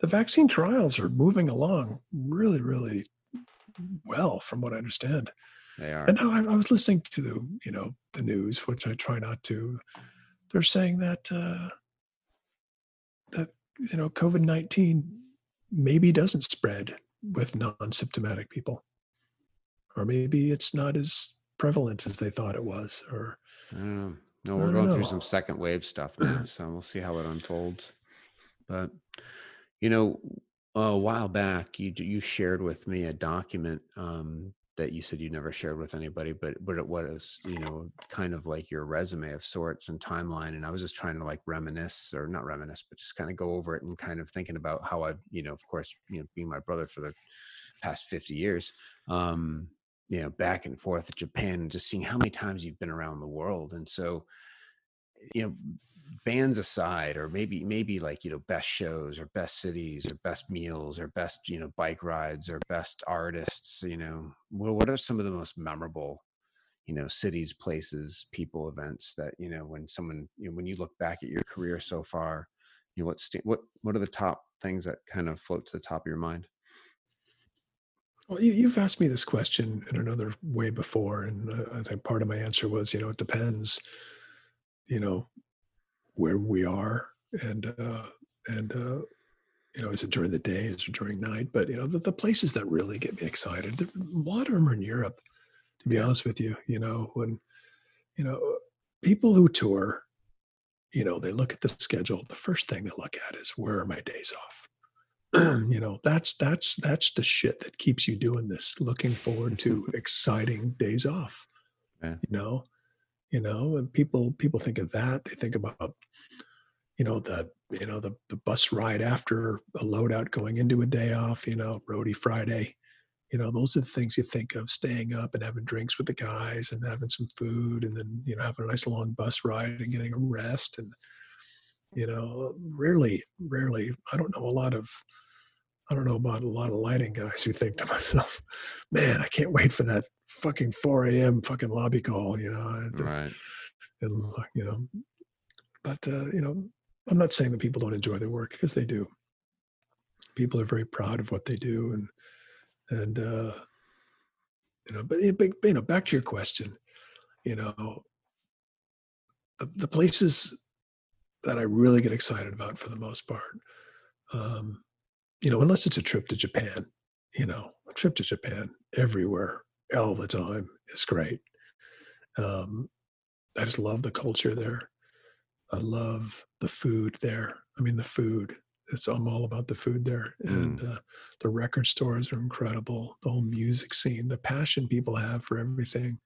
the vaccine trials are moving along really, really well from what I understand. They are. And now I was listening to the, the news, which I try not to, they're saying that, COVID-19 maybe doesn't spread with non-symptomatic people, or maybe it's not as prevalent as they thought it was, or I don't know. No, we're going through some second wave stuff now, so we'll see how it unfolds. But a while back you shared with me a document that you said you never shared with anybody, but it was, kind of like your resume of sorts and timeline. And I was just trying to not reminisce, but just kind of go over it and kind of thinking about how I've, of course, being my brother for the past 50 years, back and forth to Japan, just seeing how many times you've been around the world. And so, bands aside, or maybe best shows or best cities or best meals or best, bike rides or best artists, what are some of the most memorable, cities, places, people, events that, when someone, when you look back at your career so far, what are the top things that kind of float to the top of your mind? Well, you've asked me this question in another way before. And I think part of my answer was, it depends, where we are, and is it during the day, is it during night? But the places that really get me excited, a lot of them are in Europe, to be honest with you. When people who tour, they look at the schedule, the first thing they look at is, where are my days off? That's the shit that keeps you doing this, looking forward to exciting days off. Yeah. And people think of that. They think about, the bus ride after a loadout going into a day off, roadie Friday, those are the things you think of, staying up and having drinks with the guys and having some food, and then, having a nice long bus ride and getting a rest. And, rarely, I don't know about a lot of lighting guys who think to myself, man, I can't wait for that fucking 4 a.m. fucking lobby call, right? And I'm not saying that people don't enjoy their work, because they do. People are very proud of what they do, but back to your question, the places that I really get excited about for the most part, unless it's a trip to Japan, a trip to Japan everywhere all the time is great. I just love the culture there. I love the food there. I mean, the food, I'm all about the food there. And the record stores are incredible. The whole music scene, the passion people have for everything.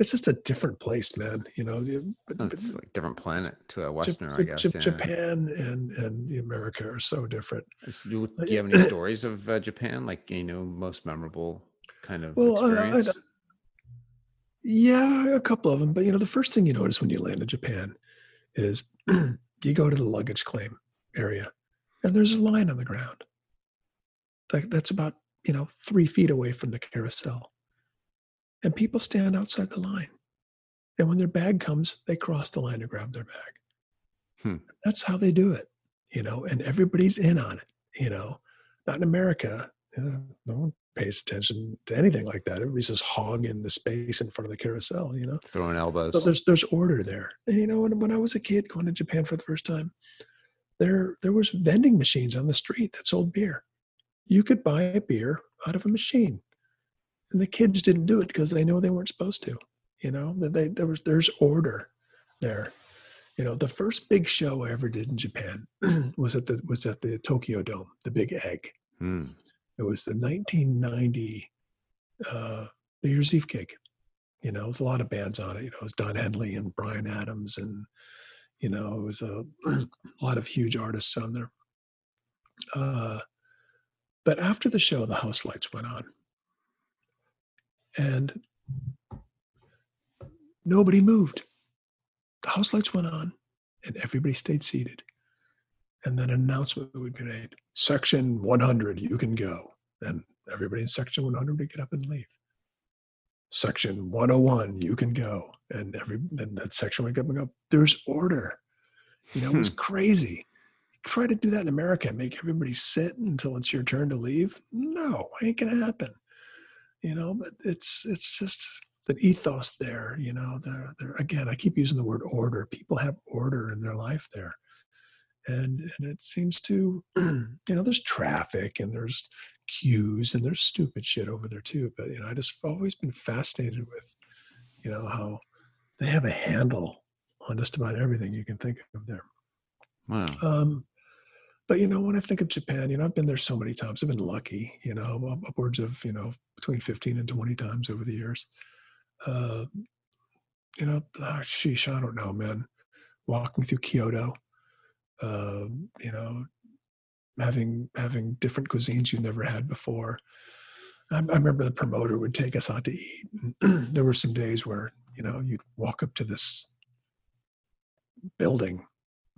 It's just a different place, man. It's like a different planet to a Westerner, I guess. Japan and America are so different. Do you have any stories of Japan? Like, most memorable kind of experience? Yeah, a couple of them. But, the first thing you notice when you land in Japan is you go to the luggage claim area, and there's a line on the ground. That's about, 3 feet away from the carousel. And people stand outside the line. And when their bag comes, they cross the line to grab their bag. That's how they do it, and everybody's in on it, Not in America. No one pays attention to anything like that. Everybody's just hogging the space in front of the carousel, Throwing elbows. So there's order there. And, when I was a kid going to Japan for the first time, there was vending machines on the street that sold beer. You could buy a beer out of a machine. And the kids didn't do it because they know they weren't supposed to, there's order there. The first big show I ever did in Japan was at the Tokyo Dome, the Big Egg. It was the 1990 New Year's Eve gig. It was a lot of bands on it. It was Don Henley and Bryan Adams, and it was a lot of huge artists on there. But after the show, the house lights went on. And nobody moved. The house lights went on, and everybody stayed seated. and then an announcement would be made. Section 100, you can go. And everybody in section 100 would get up and leave. Section 101, you can go. And that section would get up. There's order. You know, it was crazy. Try to do that in America and make everybody sit until it's your turn to leave. No, ain't gonna happen. You know, but it's just that ethos there, you know, there again, I keep using the word order. People have order in their life there. And it seems to, you know, there's traffic and there's queues and there's stupid shit over there too. But, you know, I just always been fascinated with, you know, how they have a handle on just about everything you can think of there. Wow. But, you know, when I think of Japan, you know, I've been there so many times. I've been lucky, you know, upwards of, you know, between 15 and 20 times over the years. You know, sheesh, I don't know, man. Walking through Kyoto, you know, having different cuisines you've never had before. I remember the promoter would take us out to eat. And there were some days where, you know, you'd walk up to this building.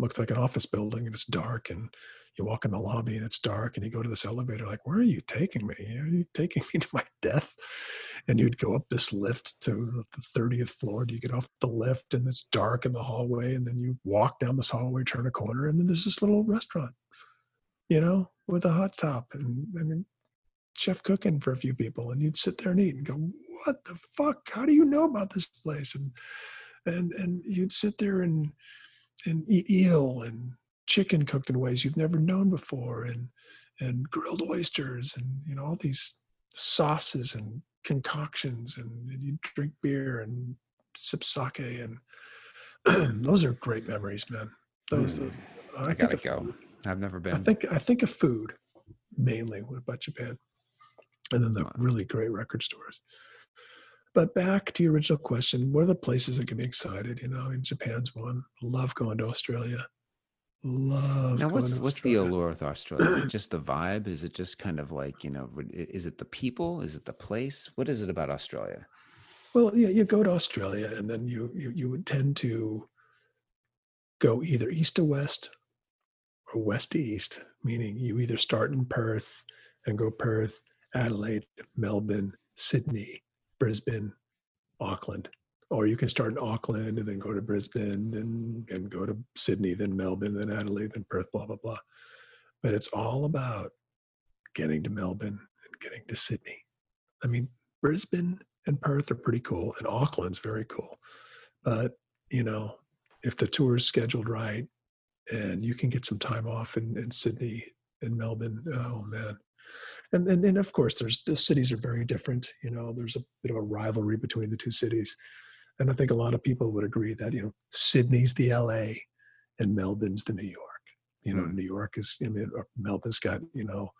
Looks like an office building and it's dark, and you walk in the lobby and it's dark, and you go to this elevator like, where are you taking me? Are you taking me to my death? And you'd go up this lift to the 30th floor. You get off the lift and it's dark in the hallway, and then you walk down this hallway, turn a corner, and then there's this little restaurant, you know, with a hot top and chef cooking for a few people, and you'd sit there and eat and go, what the fuck? How do you know about this place? And you'd sit there and eat eel and chicken cooked in ways you've never known before, and grilled oysters, and, you know, all these sauces and concoctions, and you drink beer and sip sake, and those are great memories, man. Those I gotta go. Food. I've never been. I think of food mainly about Japan, and then the really great record stores. But back to your original question, what are the places that can be excited? You know, I mean, Japan's one. Love going to Australia. Now, what's the allure with Australia? Just the vibe? Is it just kind of like, you know, is it the people? Is it the place? What is it about Australia? Well, yeah, you go to Australia, and then you would tend to go either east to west or west to east, meaning you either start in Perth and go Perth, Adelaide, Melbourne, Sydney, Brisbane, Auckland, or you can start in Auckland and then go to Brisbane and go to Sydney, then Melbourne, then Adelaide, then Perth, blah, blah, blah. But it's all about getting to Melbourne and getting to Sydney. I mean, Brisbane and Perth are pretty cool, and Auckland's very cool. But, you know, if the tour is scheduled right and you can get some time off in Sydney and Melbourne, oh, man. And of course, the cities are very different. You know, there's a bit of a rivalry between the two cities. And I think a lot of people would agree that, you know, Sydney's the LA and Melbourne's the New York. You know, New York is, I mean, Melbourne's got, you know,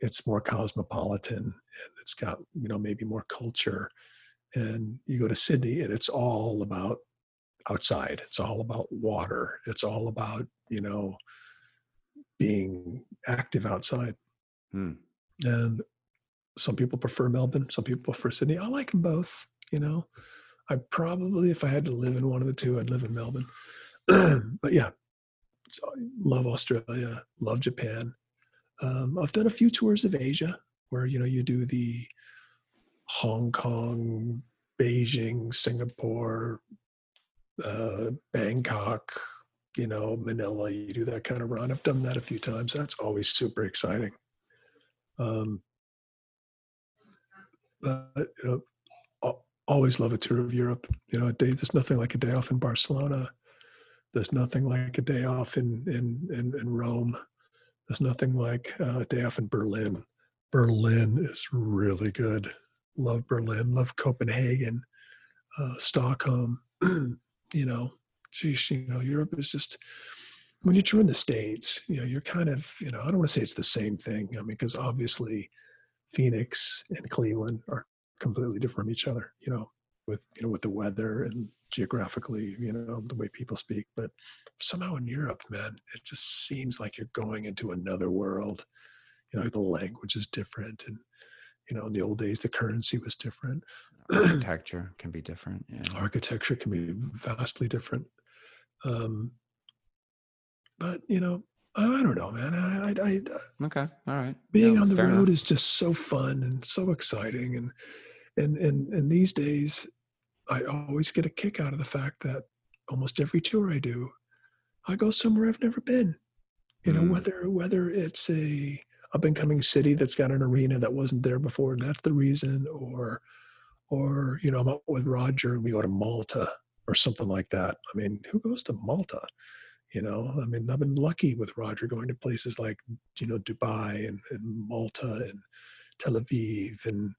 it's more cosmopolitan and it's got, you know, maybe more culture. And you go to Sydney and it's all about outside. It's all about water. It's all about, you know, being active outside. And some people prefer Melbourne, some people prefer Sydney. I like them both, you know. I probably, if I had to live in one of the two, I'd live in Melbourne. But yeah, so I love Australia, love Japan. I've done a few tours of Asia where, you know, you do the Hong Kong, Beijing, Singapore, Bangkok, you know, Manila. You do that kind of run. I've done that a few times. That's always super exciting. But, you know, always love a tour of Europe. You know, there's nothing like a day off in Barcelona. There's nothing like a day off in Rome. There's nothing like a day off in Berlin. Berlin is really good. Love Berlin. Love Copenhagen, Stockholm. You know, geez, you know, Europe is just. When you're touring the States, you know, you're kind of, you know, I don't want to say it's the same thing. I mean, because obviously Phoenix and Cleveland are completely different from each other, you know, with the weather and geographically, you know, the way people speak. But somehow in Europe, man, it just seems like you're going into another world. You know, the language is different. And, you know, in the old days, the currency was different. Architecture can be different. Yeah. Architecture can be vastly different. But, you know, I don't know, man. I okay, all right. Being on the road is just so fun and so exciting, and these days, I always get a kick out of the fact that almost every tour I do, I go somewhere I've never been. You know, whether it's a up and coming city that's got an arena that wasn't there before, that's the reason, or you know, I'm out with Roger and we go to Malta or something like that. I mean, who goes to Malta? You know, I mean, I've been lucky with Roger going to places like, you know, Dubai and Malta and Tel Aviv and,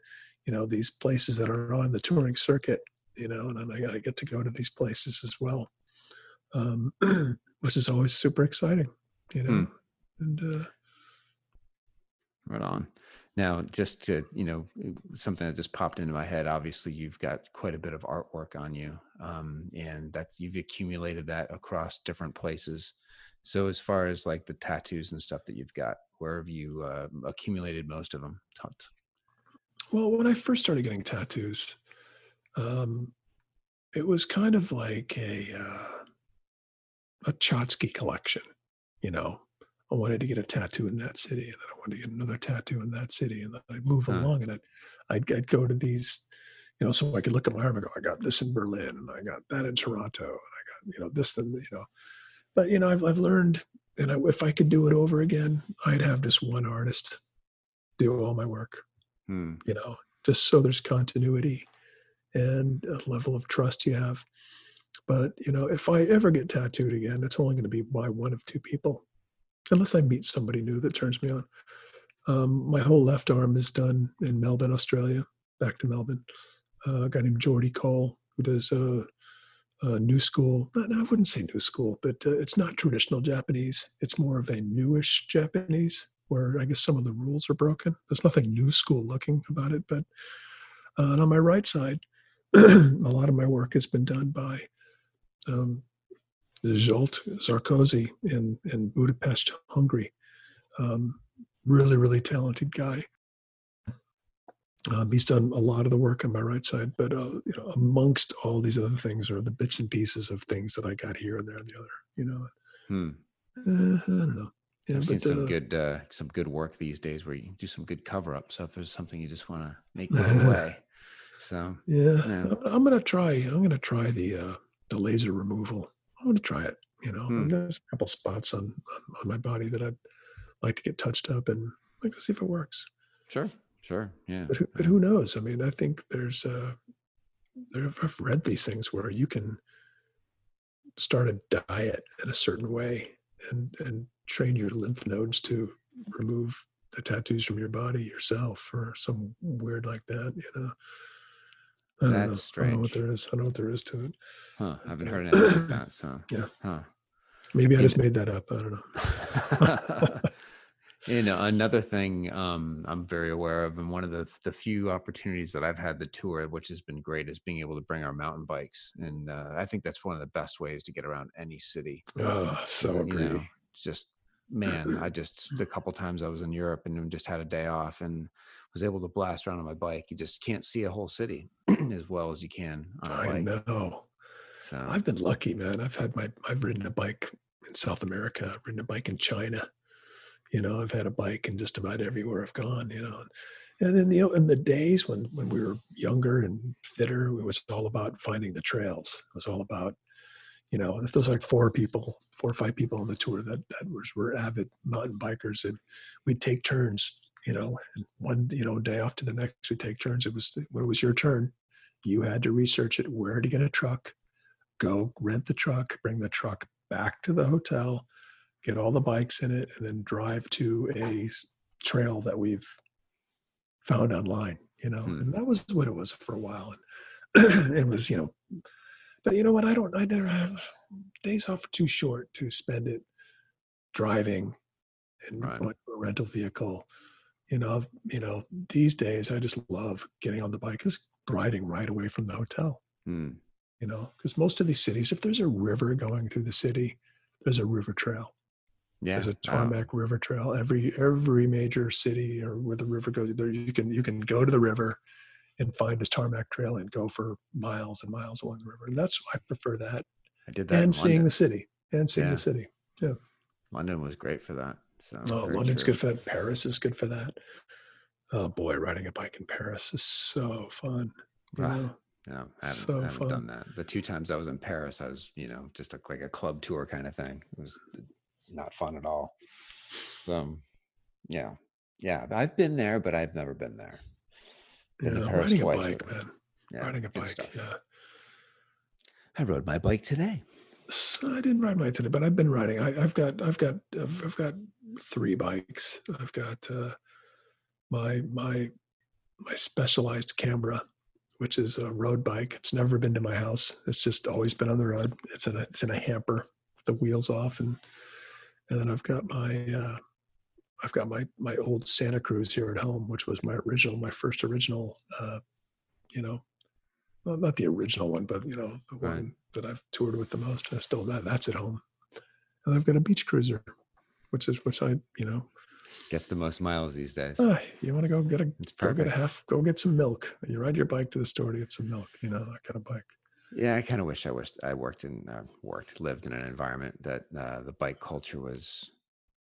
you know, these places that are on the touring circuit, you know, and I get to go to these places as well, which is always super exciting, you know. And right on. Now, just to, you know, something that just popped into my head, obviously you've got quite a bit of artwork on you, and that you've accumulated that across different places. So as far as like the tattoos and stuff that you've got, where have you accumulated most of them? Well, when I first started getting tattoos, it was kind of like a tchotchke collection, you know. I wanted to get a tattoo in that city, and then I wanted to get another tattoo in that city, and then I'd move along, and I'd go to these, you know, so I could look at my arm and go, I got this in Berlin, and I got that in Toronto, and I got, you know, this, then, you know. But, you know, I've learned, and if I could do it over again, I'd have just one artist do all my work, you know, just so there's continuity and a level of trust you have. But, you know, if I ever get tattooed again, it's only going to be by one of two people. Unless I meet somebody new that turns me on. My whole left arm is done in Melbourne, Australia, back to Melbourne. A guy named Jordy Cole, who does a new school, I wouldn't say new school, but it's not traditional Japanese. It's more of a newish Japanese, where I guess some of the rules are broken. There's nothing new school looking about it. But and on my right side, a lot of my work has been done by Zsolt Sarkozy in Budapest, Hungary. Really, really talented guy. He's done a lot of the work on my right side, but you know, amongst all these other things are the bits and pieces of things that I got here and there and the other. You know, I don't know. Yeah, I've seen some good work these days where you can do some good cover up. So if there's something you just want to make right away, so yeah. I'm gonna try the laser removal. I want to try it, you know. There's a couple spots on my body that I'd like to get touched up and like to see if it works. Sure, yeah. But who knows? I mean, I think there's I've read these things where you can start a diet in a certain way and train your lymph nodes to remove the tattoos from your body yourself or some weird like that, you know. That's strange. I don't know what there is to it. Huh. I haven't heard anything like that. So yeah. Huh. Maybe I just made that up. I don't know. You know, another thing I'm very aware of, and one of the few opportunities that I've had to tour, which has been great, is being able to bring our mountain bikes. And I think that's one of the best ways to get around any city. Oh, so agree. You know, just, man, the couple times I was in Europe and just had a day off and was able to blast around on my bike. You just can't see a whole city as well as you can on a bike. I know. So I've been lucky, man. I've ridden a bike in South America. I've ridden a bike in China. You know, I've had a bike in just about everywhere I've gone, you know. And then in the days when we were younger and fitter, it was all about finding the trails. It was all about, you know, if there's like four or five people on the tour that were avid mountain bikers, and we'd take turns. You know, and one, you know, day off to the next, we take turns. It was when it was your turn, you had to research it, where to get a truck, go rent the truck, bring the truck back to the hotel, get all the bikes in it, and then drive to a trail that we've found online, you know. And that was what it was for a while. And it was, you know, but you know what? I never have days off too short to spend it driving and going to a rental vehicle. You know, these days I just love getting on the bike, just riding right away from the hotel, you know, because most of these cities, if there's a river going through the city, there's a river trail. Yeah, there's a tarmac river trail. Every major city or where the river goes, there you can go to the river and find this tarmac trail and go for miles and miles along the river. And that's, I prefer that. I did that. And seeing the city. Yeah. London was great for that. So London's good for that. Paris is good for that. Oh boy, riding a bike in Paris is so fun. Yeah, I haven't done that. The two times I was in Paris, I was, just like a club tour kind of thing. It was not fun at all. So, yeah, I've been there, but I've never been there. Riding a bike, yeah. I rode my bike today. So I didn't ride mine today, but I've been riding. I've got three bikes. I've got my Specialized Cambra, which is a road bike. It's never been to my house. It's just always been on the road. It's in a hamper with the wheels off, and then I've got my old Santa Cruz here at home, which was my first original, well, not the original one, but the right one that I've toured with the most. I still have that's at home. And I've got a beach cruiser, which gets the most miles these days. You want to go get some milk, and you ride your bike to the store to get some milk, that kind of bike. Yeah. I kind of wish I lived in an environment that the bike culture was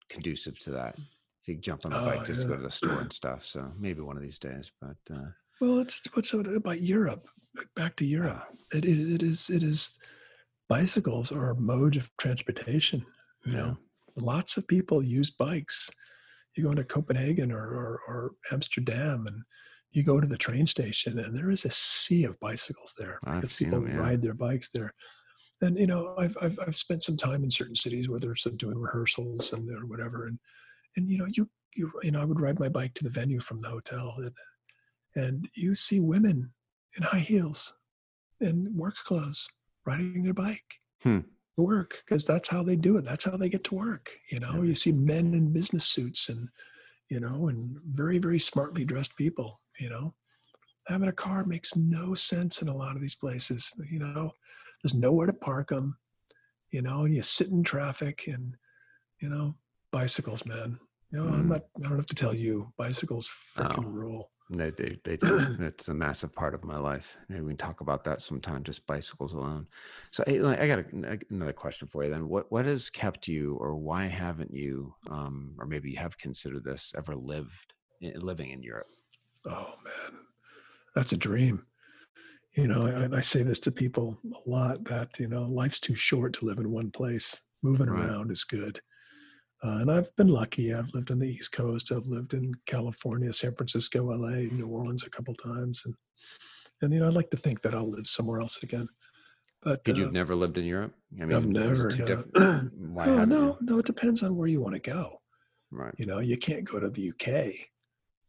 conducive to that. So you jump on a bike just to go to the store and stuff. So maybe one of these days, but, well, it's what's about Europe, back to Europe. It is bicycles are a mode of transportation. You know, lots of people use bikes. You go into Copenhagen or Amsterdam, and you go to the train station, and there is a sea of bicycles there because people ride their bikes there. And I've spent some time in certain cities where they're doing rehearsals and or whatever, and I would ride my bike to the venue from the hotel, and you see women in high heels and work clothes riding their bike to work, because that's how they do it. That's how they get to work. You see men in business suits and, and very, very smartly dressed people. Having a car makes no sense in a lot of these places. There's nowhere to park them, and you sit in traffic and, bicycles, man. I don't have to tell you, bicycles freaking rule. They do. It's a massive part of my life. Maybe we can talk about that sometime, just bicycles alone. So I got another question for you then. What has kept you, or why haven't you, or maybe you have considered this, ever living in Europe? Oh man, that's a dream. I say this to people a lot that, life's too short to live in one place. Moving around is good. And I've been lucky. I've lived on the East Coast. I've lived in California, San Francisco, LA, New Orleans a couple times. And I'd like to think that I'll live somewhere else again. But did you've never lived in Europe? I mean, I've never. It depends on where you want to go. Right. You can't go to the UK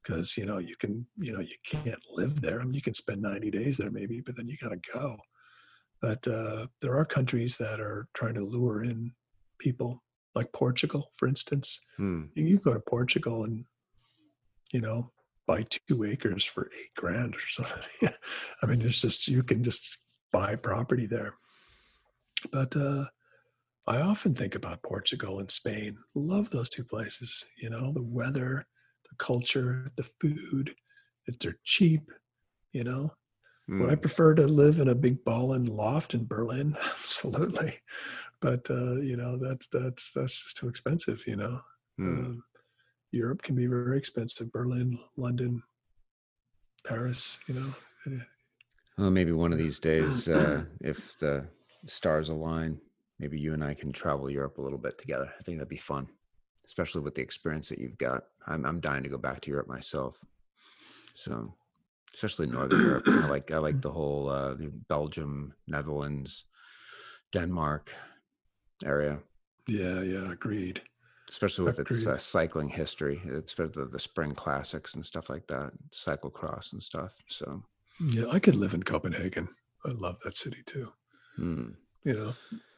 because, you can't live there. I mean, you can spend 90 days there maybe, but then you got to go. But there are countries that are trying to lure in people. Like Portugal, for instance. You go to Portugal and, buy 2 acres for $8,000 or something. I mean, it's just, you can just buy property there. But I often think about Portugal and Spain. Love those two places, the weather, the culture, the food. They're cheap, Would I prefer to live in a big ballin' loft in Berlin? Absolutely. But, that's just too expensive, Europe can be very expensive. Berlin, London, Paris, Well, maybe one of these days, if the stars align, maybe you and I can travel Europe a little bit together. I think that'd be fun, especially with the experience that you've got. I'm dying to go back to Europe myself. So... especially Northern Europe. I like the whole Belgium, Netherlands, Denmark area. Yeah, agreed. Especially with its cycling history. It's for the spring classics and stuff like that, cyclocross and stuff. So yeah, I could live in Copenhagen. I love that city too.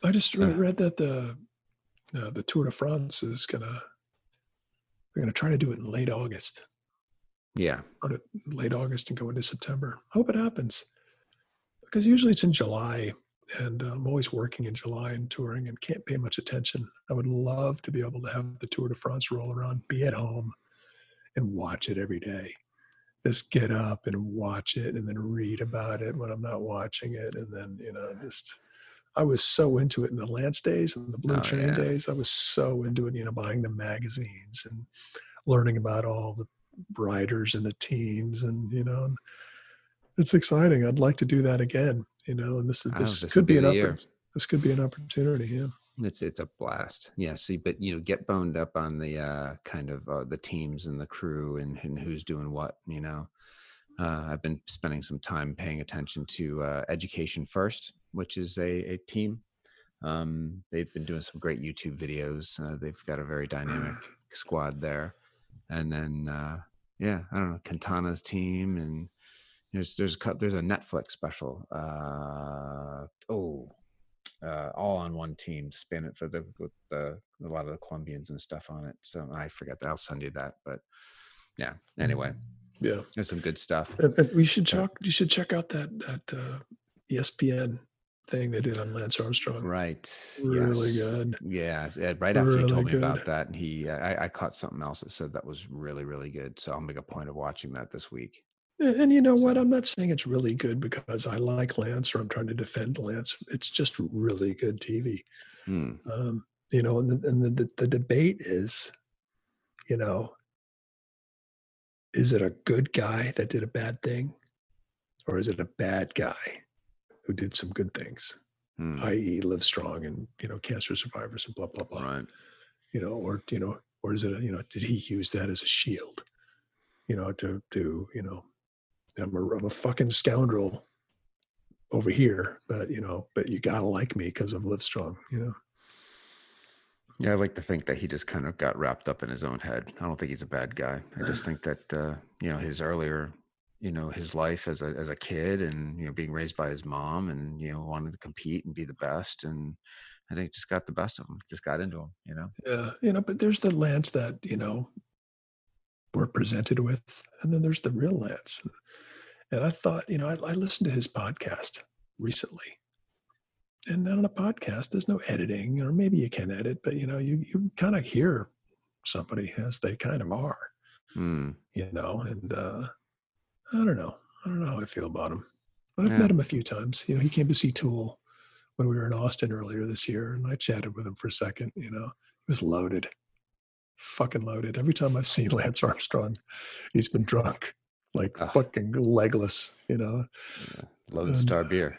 I just read that the Tour de France is they're gonna try to do it in late August. Yeah. Late August and go into September. I hope it happens, because usually it's in July, and I'm always working in July and touring and can't pay much attention. I would love to be able to have the Tour de France roll around, be at home and watch it every day. Just get up and watch it and then read about it when I'm not watching it. And then, I was so into it in the Lance days and the Blue Train days. I was so into it, you know, buying the magazines and learning about all the riders and the teams, and, you know, and it's exciting. I'd like to do that again, you know, and this could be an opportunity. Yeah. It's a blast. Yeah. See, but you know, get boned up on the, kind of, the teams and the crew and who's doing what, you know. I've been spending some time paying attention to Education First, which is a team. They've been doing some great YouTube videos. They've got a very dynamic squad there. And then, I don't know, Quintana's team. And there's a Netflix special. All on one team to span it with a lot of the Colombians and stuff on it. So I forget that. I'll send you that. But yeah, anyway. Yeah, there's some good stuff. And we should check. You should check out that ESPN thing they did on Lance Armstrong. Right. Really good. Yeah. Right after you told me about that, and I caught something else that said that was really, really good. So I'll make a point of watching that this week. And you know what? I'm not saying it's really good because I like Lance or I'm trying to defend Lance. It's just really good TV. Hmm. You know, and the debate is, you know, is it a good guy that did a bad thing, or is it a bad guy who did some good things, i.e. live strong and, you know, cancer survivors and blah, blah, blah, right. Or is it, did he use that as a shield, I'm a fucking scoundrel over here, but you got to like me because I've lived strong, you know? Yeah, I like to think that he just kind of got wrapped up in his own head. I don't think he's a bad guy. I just think that, his earlier, his life as a kid and, being raised by his mom and, wanting to compete and be the best. And I think just got the best of him, just got into him, Yeah, but there's the Lance that, we're presented with. And then there's the real Lance. And I thought, I listened to his podcast recently. And on a podcast, there's no editing, or maybe you can edit, but you kind of hear somebody as they kind of are, And I don't know how I feel about him, but I've met him a few times. He came to see Tool when we were in Austin earlier this year, and I chatted with him for a second. He was loaded, fucking loaded. Every time I've seen Lance Armstrong, he's been drunk, like fucking legless, Lone Star beer.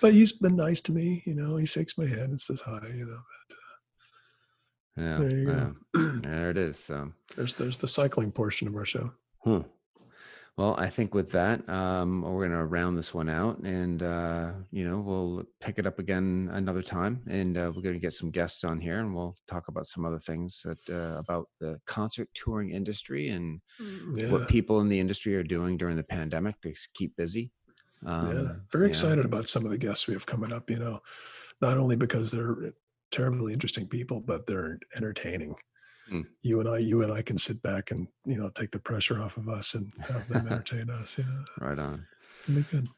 But he's been nice to me. He shakes my hand and says hi. There it is. So there's the cycling portion of our show. Well, I think with that, we're gonna round this one out, and we'll pick it up again another time, and we're gonna get some guests on here, and we'll talk about some other things that, about the concert touring industry and what people in the industry are doing during the pandemic to keep busy. Very excited about some of the guests we have coming up, not only because they're terribly interesting people, but they're entertaining. You and I can sit back and, take the pressure off of us and have them entertain us. Right on. It'll be good.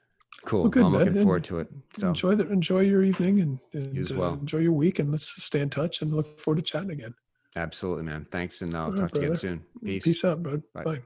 Cool. Well, I'm looking forward to it. So enjoy your evening and you as well. Enjoy your week, and let's stay in touch and look forward to chatting again. Absolutely, man. Thanks. And I'll talk to you again soon. Peace out, bud. Bye.